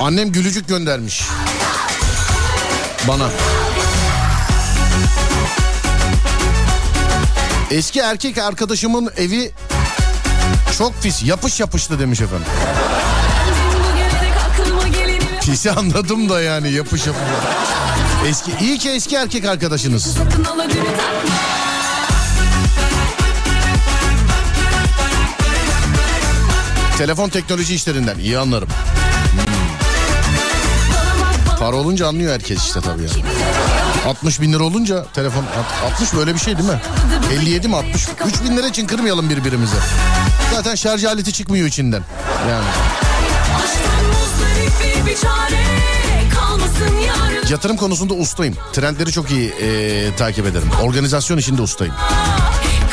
Annem gülücük göndermiş bana. Eski erkek arkadaşımın evi çok pis, yapış yapıştı demiş efendim. Pisi anladım da yani yapış yapış. Eski, iyi ki eski erkek arkadaşınız. Telefon teknoloji işlerinden iyi anlarım. Hmm. Para olunca anlıyor herkes işte tabii ya. altmış bin lira olunca telefon altmış böyle bir şey değil mi? elli yedi mi altmış? üç bin lira için kırmayalım birbirimize. Zaten şarj aleti çıkmıyor içinden. Yani. Yatırım konusunda ustayım. Trendleri çok iyi e, takip ederim. Organizasyon işinde ustayım.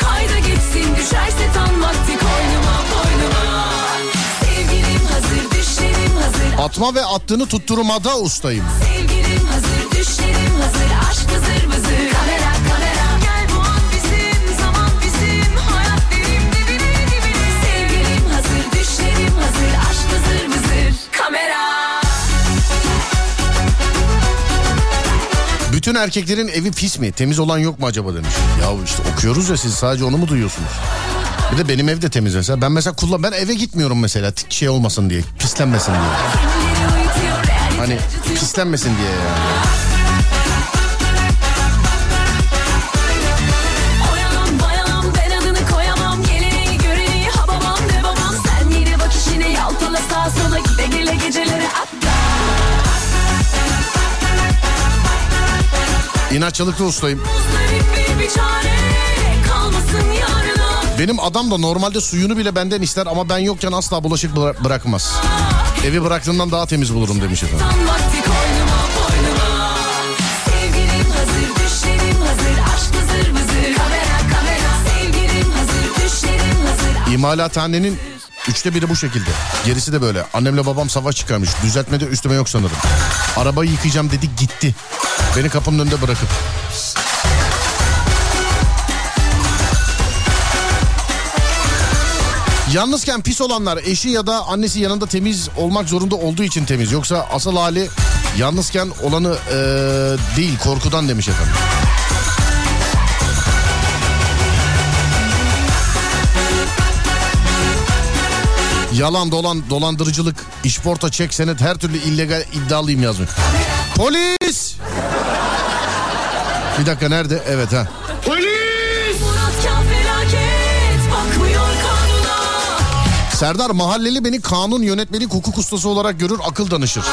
Kayda gitsin düşerse tam vakti koynuma boynuma. Sevgilim hazır düşlerim hazır. Atma ve attığını tutturmada ustayım. Sevgilim hazır düşlerim hazır. Aşk hazır hazır. Kamera kamera. Gel bu an bizim zaman bizim. Hayat derim dibine dibine. Sevgilim hazır düşlerim hazır. Aşk hazır hazır. Kamera. Bütün erkeklerin evi pis mi? Temiz olan yok mu acaba demiş. Ya işte okuyoruz ya, siz sadece onu mu duyuyorsunuz? Bir de benim ev de temiz mesela. Ben mesela kullan ben eve gitmiyorum mesela şey olmasın diye, pislenmesin diye. Hani pislenmesin diye yani. İnatçılıklı ustayım. Benim adam da normalde suyunu bile benden ister ama ben yokken asla bulaşık bıra- bırakmaz. Evi bıraktığımdan daha temiz bulurum demiş efendim. İmalathanenin üçte biri bu şekilde. Gerisi de böyle. Annemle babam savaş çıkarmış. Düzeltmede üstüme yok sanırım. Arabayı yıkayacağım dedi gitti. Beni kapımın önünde bırakıp. Yalnızken pis olanlar eşi ya da annesi yanında temiz olmak zorunda olduğu için temiz. Yoksa asıl hali yalnızken olanı ee, değil, korkudan demiş efendim. Yalan, dolan, dolandırıcılık, işporta, çek, senet, her türlü illegal iddialıyım yazmış. Polis! Bir dakika nerede? Evet ha. Polis! Serdar mahalleli beni kanun yönetmeni hukuk ustası olarak görür, akıl danışır.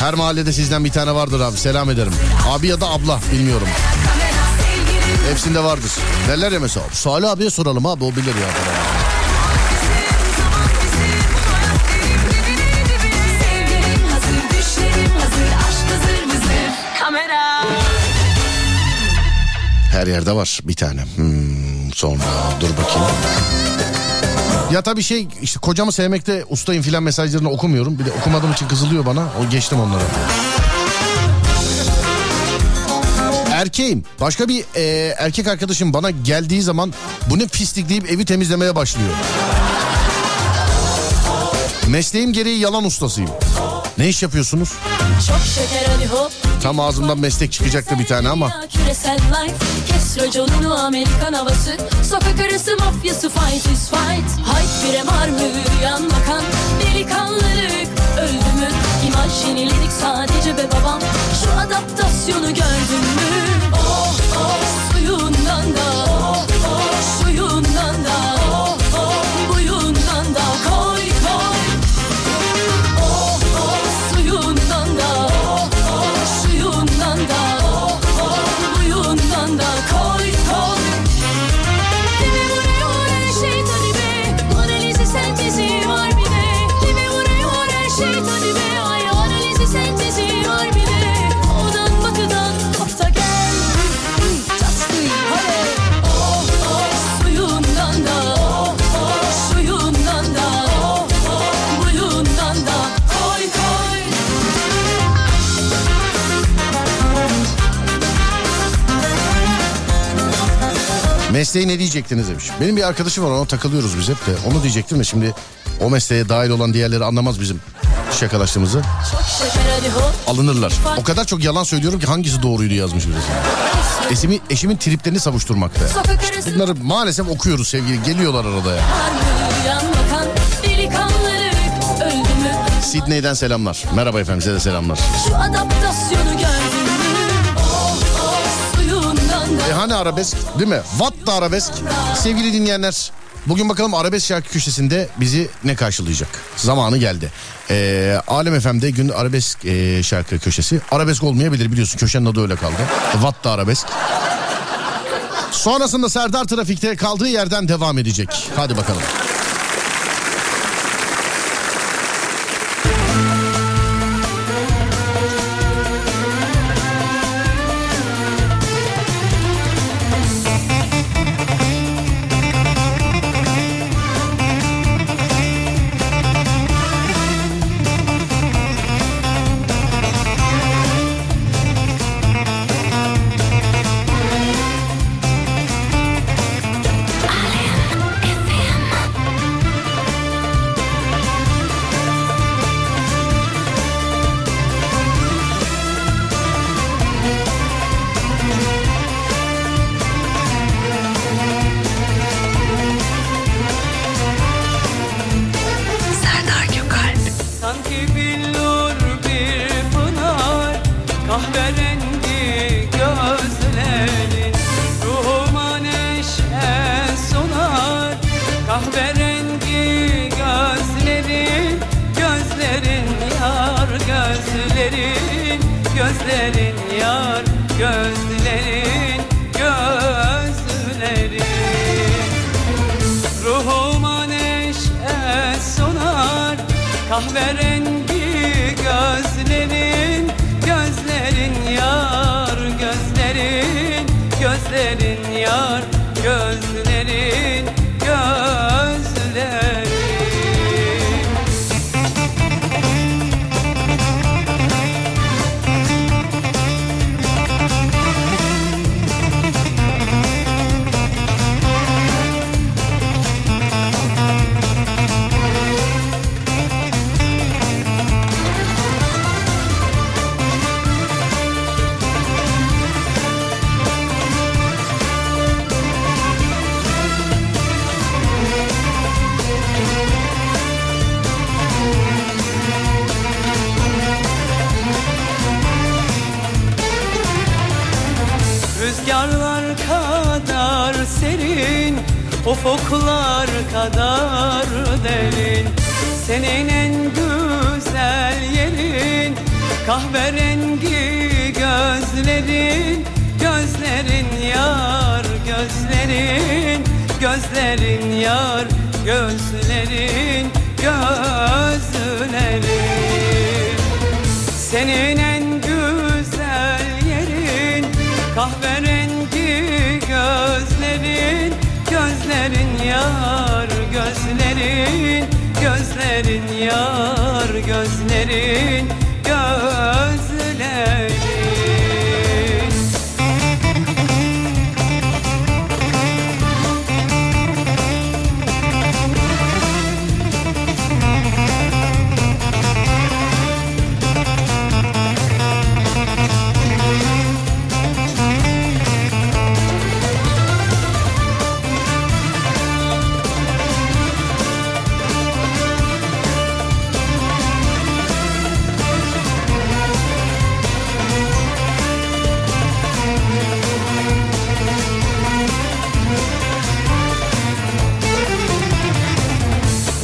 Her mahallede sizden bir tane vardır abi, selam ederim. Abi ya da abla bilmiyorum. Hepsinde vardır. Derler ya mesela. Salih abiye soralım abi, o bilir ya. Her yerde var bir tane. Hmm, sonra dur bakayım. Ya tabii şey işte kocamı sevmekte ustayım filan mesajlarını okumuyorum. Bir de okumadığım için kızılıyor bana. O geçtim onlara. Erkeğim. Başka bir e, erkek arkadaşım bana geldiği zaman bu ne pislik deyip evi temizlemeye başlıyor. Mesleğim gereği yalan ustasıyım. Ne iş yapıyorsunuz? Tam ağzımdan meslek çıkacaktı bir tane ama. Mesleği ne diyecektiniz demiş. Benim bir arkadaşım var, ona takılıyoruz biz hep de. Onu diyecektim de şimdi o mesleğe dahil olan diğerleri anlamaz bizim şakalaştığımızı. Alınırlar. O kadar çok yalan söylüyorum ki hangisi doğruydu yazmış birisi. Eşimin, eşimin triplerini savuşturmakta. İşte bunları maalesef okuyoruz sevgili. Geliyorlar arada ya. Sydney'den selamlar. Merhaba efendim, size de selamlar. Şu adaptasyonu gördüm. E hani arabesk değil mi? What da arabesk. Sevgili dinleyenler, bugün bakalım arabesk şarkı köşesinde bizi ne karşılayacak? Zamanı geldi. Ee, Alem F M'de gün arabesk e, şarkı köşesi. Arabesk olmayabilir biliyorsun, köşenin adı öyle kaldı. What da arabesk. Sonrasında Serdar Trafik'te kaldığı yerden devam edecek. Hadi bakalım. Ufuklar kadar derin, senin en güzel yerin, kahverengi gözlerin, gözlerin yar, gözlerin, gözlerin yar, gözlerin, gözlerin. Senin en güzel yerin, kahverengi gözlerin, gözlerin yar, gözlerin, gözlerin yar, gözlerin, gözlerin.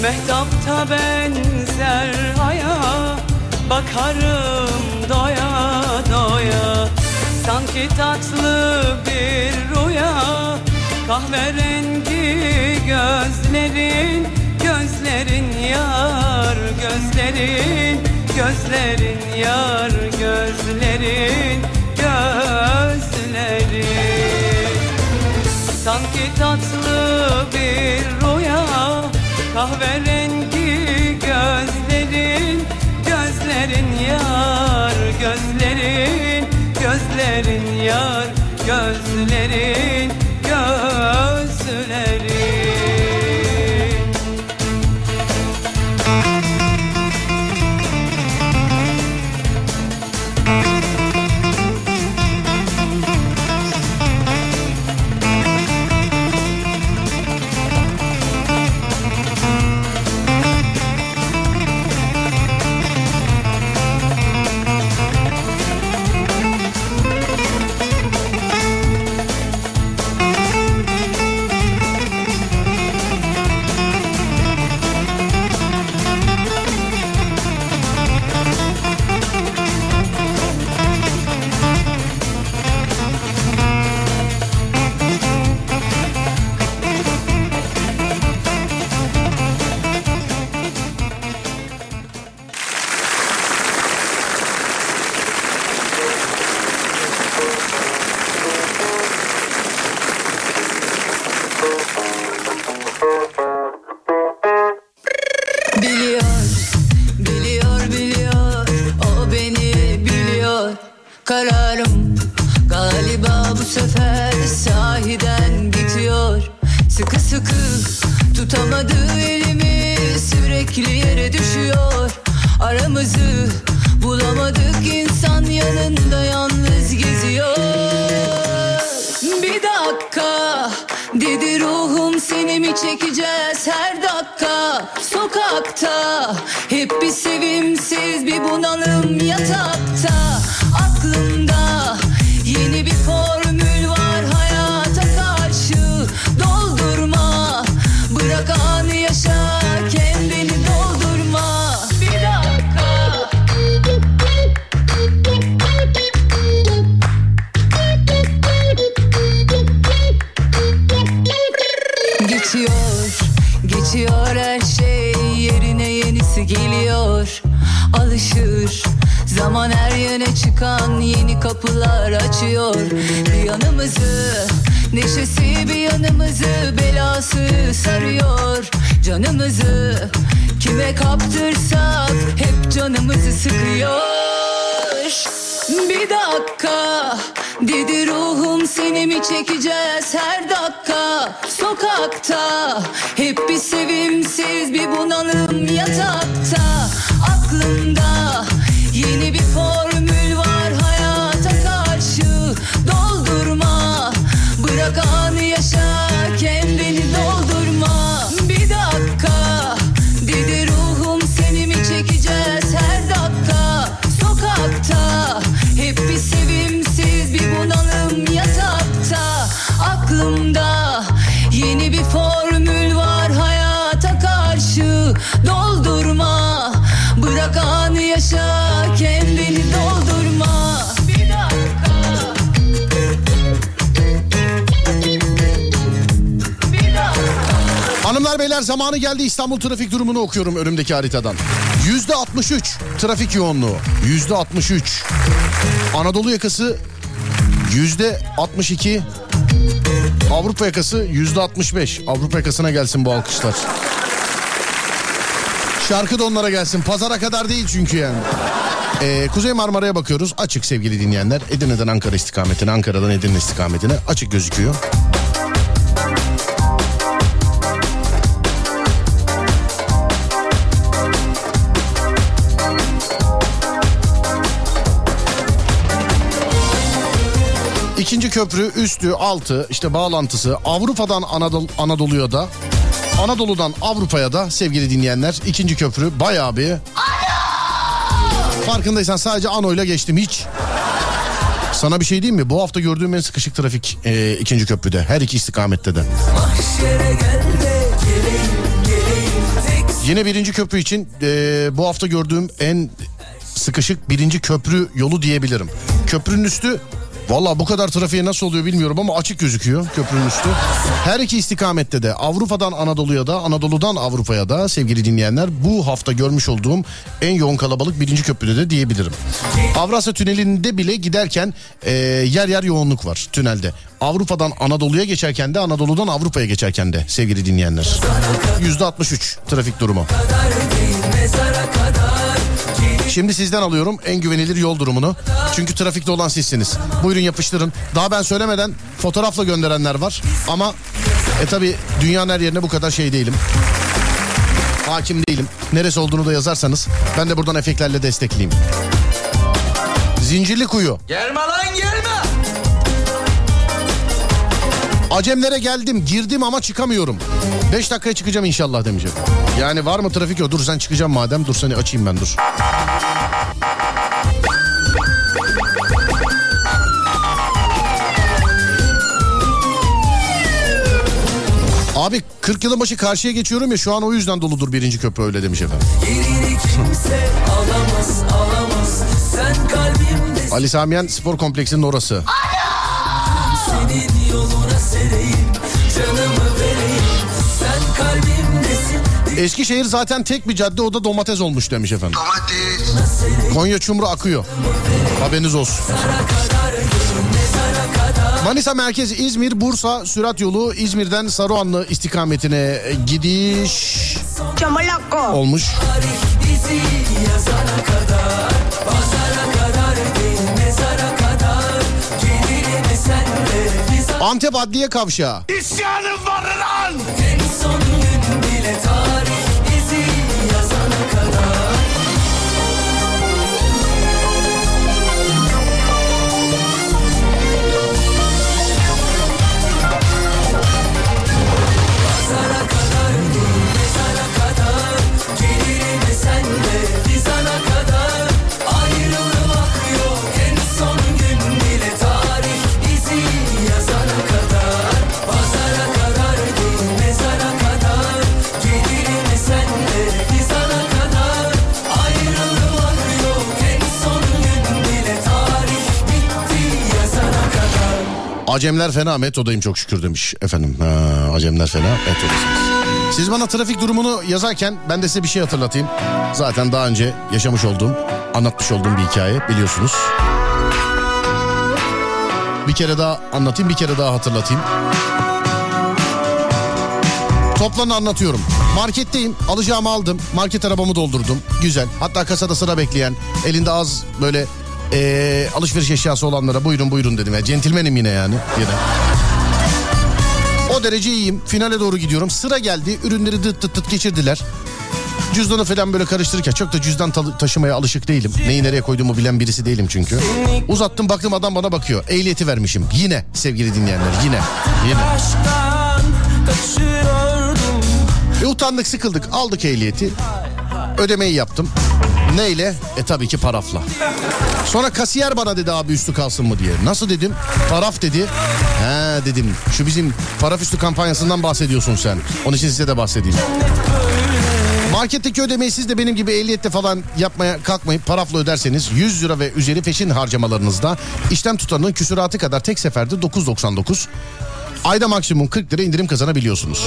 Mehtapta benzer aya, bakarım doya doya, sanki tatlı bir rüya, kahverengi gözlerin, gözlerin yar, gözlerin, gözlerin yar, gözlerin, gözlerin, sanki tatlı bir rüya, kahverengi gözlerin, gözlerin yar, gözlerin, gözlerin yar, gözlerin, gözlerin. kararım. Galiba bu sefer sahiden bitiyor. Sıkı sıkı tutamadığı elimi sürekli yere düşüyor. Aramızı bulamadık, insan yanında yalnız geziyor. Bir dakika dedi ruhum, seni mi çekeceğiz her dakika? Sokakta hep bir sevimsiz bir bunalım yatakta. Aklımda yeni bir formül var hayata karşı. Doldurma, bırak anı yaşa, kendini doldurma. Bir dakika. Geçiyor, geçiyor her şey, yerine yenisi geliyor. Alışır zaman, her yöne çıkan yeni kapılar açıyor. Bir yanımızı neşesi, bir yanımızı belası sarıyor. Canımızı kime kaptırsak hep canımızı sıkıyor. Bir dakika dedi ruhum, seni mi çekeceğiz her dakika? Sokakta hep bir sevimsiz bir bunalım yatakta. Aklımda yeni bir formül var hayata karşı. Doldurma, bırak anı yaşa, kendini doldurma. Bir dakika dedi ruhum, seni mi çekeceğiz her dakika? Sokakta hep bir sevimsiz bir bunalım yatakta. Aklımda yeni bir formül var hayata karşı. Doldurma, bırak anı yaşa, kendini doldurma. Bir dakika. Bir dakika. Hanımlar beyler, zamanı geldi, İstanbul trafik durumunu okuyorum önümdeki haritadan. yüzde altmış üç trafik yoğunluğu. yüzde altmış üç. Anadolu yakası yüzde altmış iki. Avrupa yakası yüzde altmış beş. Avrupa yakasına gelsin bu alkışlar. Şarkı da onlara gelsin. Pazara kadar değil çünkü yani. Ee, Kuzey Marmara'ya bakıyoruz. Açık sevgili dinleyenler. Edirne'den Ankara istikametine, Ankara'dan Edirne istikametine açık gözüküyor. İkinci köprü üstü, altı, işte bağlantısı Avrupa'dan Anadolu, Anadolu'ya da, Anadolu'dan Avrupa'ya da sevgili dinleyenler, ikinci köprü bayağı bir... Ano! Farkındaysan sadece anoyla geçtim hiç. Sana bir şey diyeyim mi? Bu hafta gördüğüm en sıkışık trafik e, ikinci köprüde. Her iki istikamette de. Mahşere gel de geleyim, geleyim. Yine birinci köprü için e, bu hafta gördüğüm en sıkışık birinci köprü yolu diyebilirim. Köprünün üstü... Valla bu kadar trafiğe nasıl oluyor bilmiyorum ama açık gözüküyor köprünün üstü. Her iki istikamette de, Avrupa'dan Anadolu'ya da, Anadolu'dan Avrupa'ya da sevgili dinleyenler, bu hafta görmüş olduğum en yoğun kalabalık birinci köprüde de diyebilirim. Avrasya Tüneli'nde bile giderken e, yer yer yoğunluk var tünelde. Avrupa'dan Anadolu'ya geçerken de, Anadolu'dan Avrupa'ya geçerken de sevgili dinleyenler. yüzde altmış üç trafik durumu. Şimdi sizden alıyorum en güvenilir yol durumunu. Çünkü trafikte olan sizsiniz. Buyurun yapıştırın. Daha ben söylemeden fotoğrafla gönderenler var. Ama e tabii dünyanın her yerine bu kadar şey değilim. Hakim değilim. Neresi olduğunu da yazarsanız ben de buradan efektlerle destekleyeyim. Zincirlikuyu. Gelme lan gelme. Acemlere geldim, girdim ama çıkamıyorum. Beş dakikaya çıkacağım inşallah demişim. Yani var mı trafik yok? Dur sen çıkacağım madem. Dur seni açayım ben, dur. Abi kırk yılın başı karşıya geçiyorum ya, şu an o yüzden doludur birinci köprü, öyle demiş efendim. Alamaz, alamaz. Sen kalbimde... Ali Samiyen spor kompleksinin orası. Ana! Senin yoluna sereyim, canımı vereyim. Sen kalbimdesin. Eskişehir zaten tek bir cadde, o da domates olmuş demiş efendim. Domates. Konya Çumru akıyor. Haberiniz olsun. Manisa merkez İzmir Bursa sürat yolu, İzmir'den Saruhanlı istikametine gidiş Çamalakko olmuş. Tarih bizi yazana kadar, pazara kadar değil, mezara kadar. Antep Adliye Kavşağı. İsyanım var lan! En son gün bile tarih bizi yazana kadar. Pazara kadar, mezara kadar, gelirim sen de dizana kadar. Ayrılmak yok, en son gün bile tarih bizi yazana kadar. Pazara kadar, mezara kadar, gelirim sen de dizana kadar. Ayrılmak yok, en son gün bile tarih bitti yazana kadar. Acemler fena, metodayım çok şükür demiş efendim. Ha, acemler fena, metodasınız. Siz bana trafik durumunu yazarken ben de size bir şey hatırlatayım. Zaten daha önce yaşamış olduğum, anlatmış olduğum bir hikaye biliyorsunuz. Bir kere daha anlatayım, bir kere daha hatırlatayım. Toplanı anlatıyorum. Marketteyim, alacağımı aldım, market arabamı doldurdum, güzel. Hatta kasada sıra bekleyen, elinde az böyle ee, alışveriş eşyası olanlara buyurun buyurun dedim. Ya, centilmenim yine yani. Yine. O derece iyiyim. Finale doğru gidiyorum. Sıra geldi. Ürünleri dıt dıt dıt geçirdiler. Cüzdanı falan böyle karıştırırken, çok da cüzdan ta- taşımaya alışık değilim. Neyi nereye koyduğumu bilen birisi değilim çünkü. Uzattım, baktım adam bana bakıyor. Ehliyeti vermişim. Yine sevgili dinleyenler. Yine. Yine. E, utandık, sıkıldık. Aldık ehliyeti. Ödemeyi yaptım. Neyle? E tabii ki parafla. Sonra kasiyer bana dedi abi üstü kalsın mı diye. Nasıl dedim? Paraf dedi. He dedim. Şu bizim paraf üstü kampanyasından bahsediyorsun sen. Onun için size de bahsedeyim. Marketteki ödemeyi siz de benim gibi ehliyetle falan yapmaya kalkmayıp parafla öderseniz yüz lira ve üzeri peşin harcamalarınızda işlem tutanının küsuratı kadar tek seferde dokuz doksan dokuz, ayda maksimum kırk lira indirim kazanabiliyorsunuz.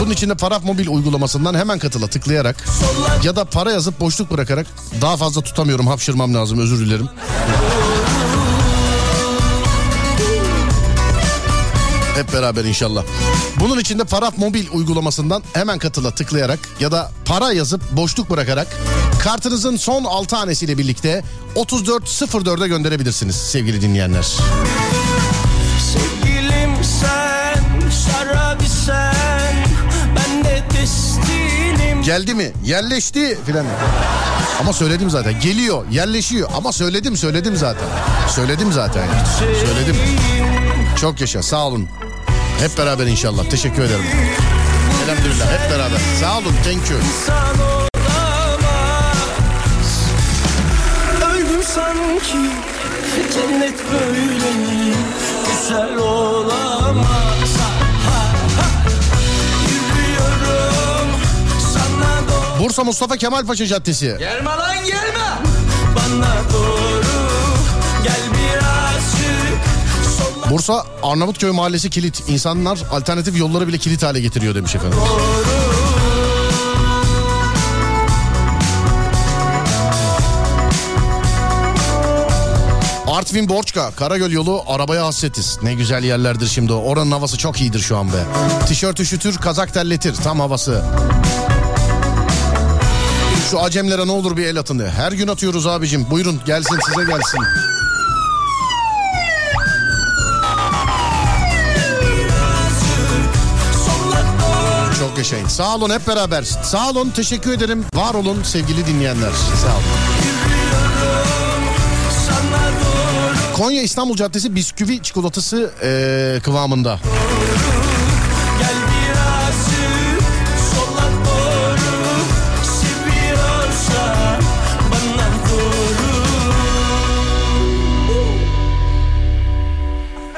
Bunun için de Paraf mobil uygulamasından hemen katıla tıklayarak ya da para yazıp boşluk bırakarak, daha fazla tutamıyorum, hapşırmam lazım, özür dilerim. Hep beraber inşallah. Bunun için de Paraf mobil uygulamasından hemen katıla tıklayarak ya da para yazıp boşluk bırakarak kartınızın son altı hanesiyle birlikte otuz dört sıfır dört'e gönderebilirsiniz sevgili dinleyenler. Sevgilim sen, şarabı sen, ben de destinim. Geldi mi? Yerleşti filan. Ama söyledim zaten. Geliyor, yerleşiyor. Ama söyledim, söyledim zaten. Söyledim zaten. Yani. Söyledim. Çok yaşa, sağ olun. Hep beraber inşallah. Teşekkür ederim. Elhamdülillah, hep beraber. Sağ olun, thank you. Öldüm sanki, cennet böyle güzel olamaz. Yürüyorum sana doğru. Bursa Mustafa Kemal Paşa Caddesi. Gelme lan gelme. Bana doğru gel birazcık. Bursa Arnavutköy Mahallesi kilit. İnsanlar alternatif yolları bile kilit hale getiriyor demiş efendim. Artvin Borçka Karagöl yolu, arabaya hasretiz. Ne güzel yerlerdir şimdi o. Oranın havası çok iyidir şu an be. Tişört üşütür, kazak terletir. Tam havası. Şu acemlere ne olur bir el atın de. Her gün atıyoruz abicim. Buyurun gelsin, size gelsin. Şey. Sağ olun hep beraber. Sağ olun, teşekkür ederim. Var olun sevgili dinleyenler. Sağ olun. Konya İstanbul Caddesi bisküvi çikolatası ee, kıvamında.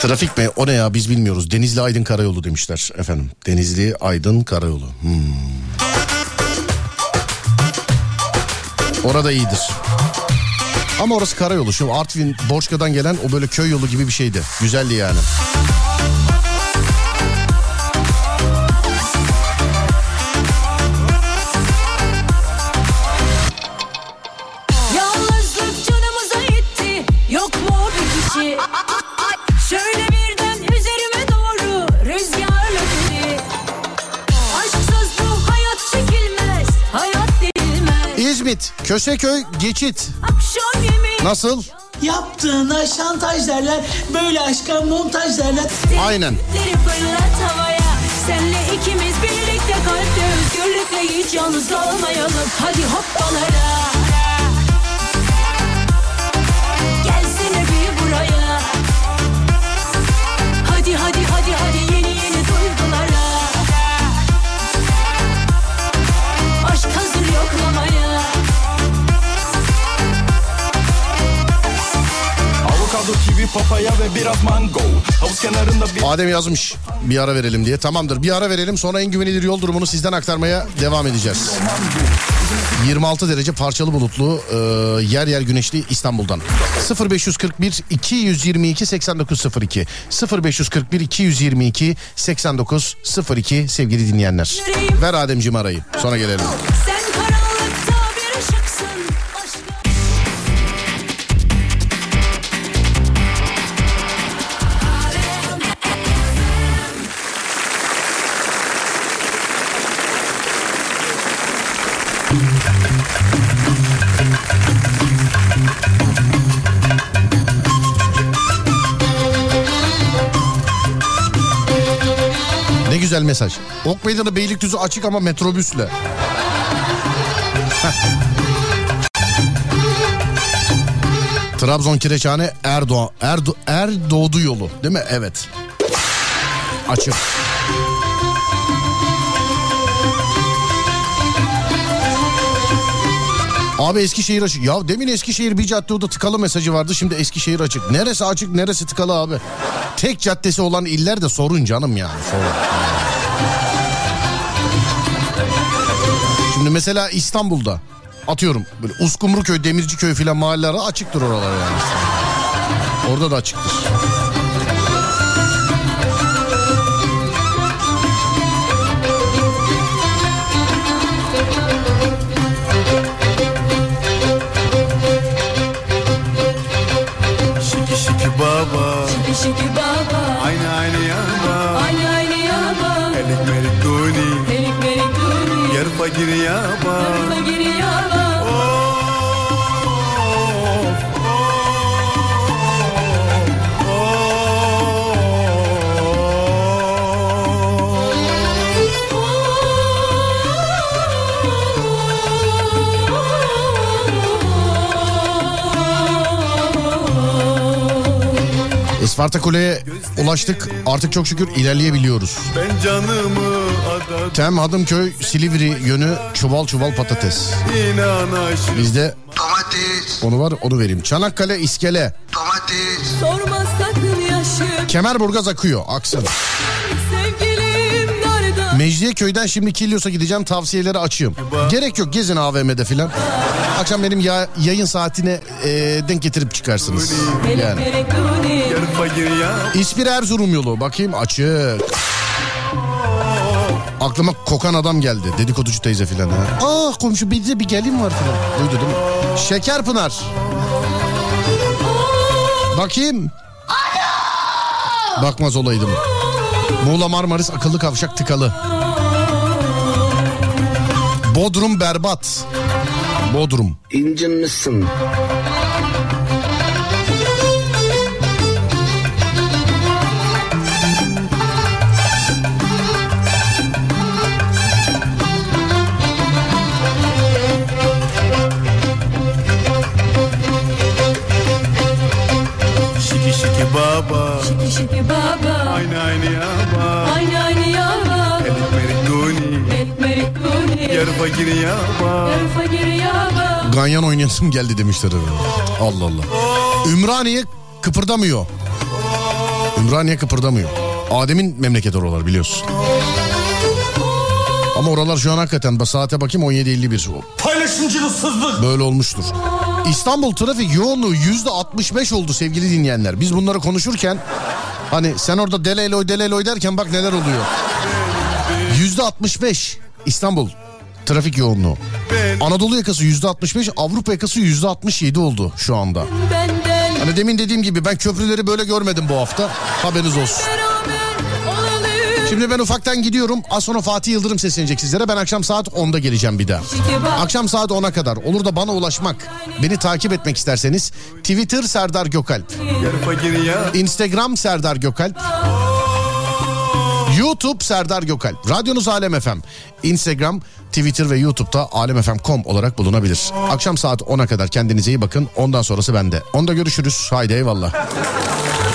Trafik mi? O ne ya, biz bilmiyoruz. Denizli Aydın Karayolu demişler efendim. Denizli Aydın Karayolu. Hmm. Orada iyidir. Ama orası karayolu. Şu Artvin Borçka'dan gelen o böyle köy yolu gibi bir şeydi. Güzeldi yani. İzmit, Köseköy, Geçit. Nasıl? Yaptığına şantaj derler, böyle aşka montaj derler. Aynen. Senle ikimiz birlikte kalpte özgürlükle hiç yalnız kalmayalım. Hadi hoppalara. Gelsene bir buraya. Hadi hadi hadi hadi yeni yeni duygulara. Aşk hazır yoklamaya. Avokado, kivi, papaya ve biraz mango. Havuz kenarında bir... Adem yazmış. Bir ara verelim diye. Tamamdır, bir ara verelim, sonra en güvenilir yol durumunu sizden aktarmaya devam edeceğiz. yirmi altı derece parçalı bulutlu, e, yer yer güneşli İstanbul'dan. sıfır beş kırk bir iki yüz yirmi iki seksen dokuz sıfır iki sıfır beş kırk bir iki yüz yirmi iki seksen dokuz sıfır iki sevgili dinleyenler. Ver Ademciğim arayı, sonra gelelim. Ne güzel mesaj. Ok Meydanı Beylikdüzü açık ama metrobüsle. Trabzon Kireçhane Erdoğan Erdo Erdoğdu yolu değil mi? Evet. Açık. Abi Eskişehir açık. Ya demin Eskişehir bir cadde oda tıkalı mesajı vardı. Şimdi Eskişehir açık. Neresi açık, neresi tıkalı abi? Tek caddesi olan iller de sorun canım yani. Sorun. Şimdi mesela İstanbul'da atıyorum böyle Uskumruköy, Demirciköy filan mahalleler açıktır oralar yani. Orada da açıktır. Baba. Şiki şiki baba. Aynı aynı yaba. Aynı aynı yaba. Elik melik duni. Elik melik duni. Yarı fakir yaba. Yarı fakir yaba. Of of Isparta Kule'ye ulaştık. Artık çok şükür ilerleyebiliyoruz. Tem, Hadımköy, Silivri yönü çuval çuval patates. Bizde domates. Onu var, onu vereyim. Çanakkale, İskele. Domates. Kemerburgaz akıyor. Aksın. Mecidiyeköy'den şimdi Kilyos'a gideceğim. Tavsiyeleri açayım. Gerek yok, gezin A V M'de filan. Akşam benim ya, yayın saatine e, denk getirip çıkarsınız. Yani. İspir Erzurum yolu. Bakayım açık. Aklıma kokan adam geldi. Dedikoducu teyze filan. Ha. Aa komşu bize bir gelin var filan. Duydu değil mi? Şekerpınar. Bakayım. Bakmaz olaydım. Muğla Marmaris akıllı kavşak tıkalı. Bodrum berbat. Bodrum. İncinmişsin. Şiki şiki baba. Şiki şiki baba. Aynı aynı yaba. Aynı aynı yaba. Elik merik duni. Elik merik duni. Yarı fakir yaba. Yarı fakir yaba. Ganyan oynayasım geldi demişler. Allah Allah. Ümraniye kıpırdamıyor. Ümraniye kıpırdamıyor. Adem'in memleket oralar biliyorsun. Ama oralar şu an hakikaten saate bakayım on yedi elli bir. Paylaşımcılıksızlık. Böyle olmuştur. İstanbul trafik yoğunluğu yüzde altmış beş oldu sevgili dinleyenler. Biz bunları konuşurken hani sen orada deleloy deleloy derken bak neler oluyor. yüzde altmış beş İstanbul trafik yoğunluğu. Anadolu yakası yüzde altmış beş, Avrupa yakası yüzde altmış yedi oldu şu anda. Hani demin dediğim gibi ben köprüleri böyle görmedim bu hafta. Haberiniz olsun. Şimdi ben ufaktan gidiyorum. Az sonra Fatih Yıldırım seslenecek sizlere. Ben akşam saat onda geleceğim bir daha. Akşam saat ona kadar. Olur da bana ulaşmak, beni takip etmek isterseniz Twitter Serdar Gökalp, Instagram Serdar Gökalp, YouTube Serdar Gökalp. Radyonuz Alem F M. Instagram, Twitter ve YouTube'da alem f m nokta com olarak bulunabilir. Akşam saat ona kadar kendinize iyi bakın. Ondan sonrası bende. Onda görüşürüz. Haydi eyvallah.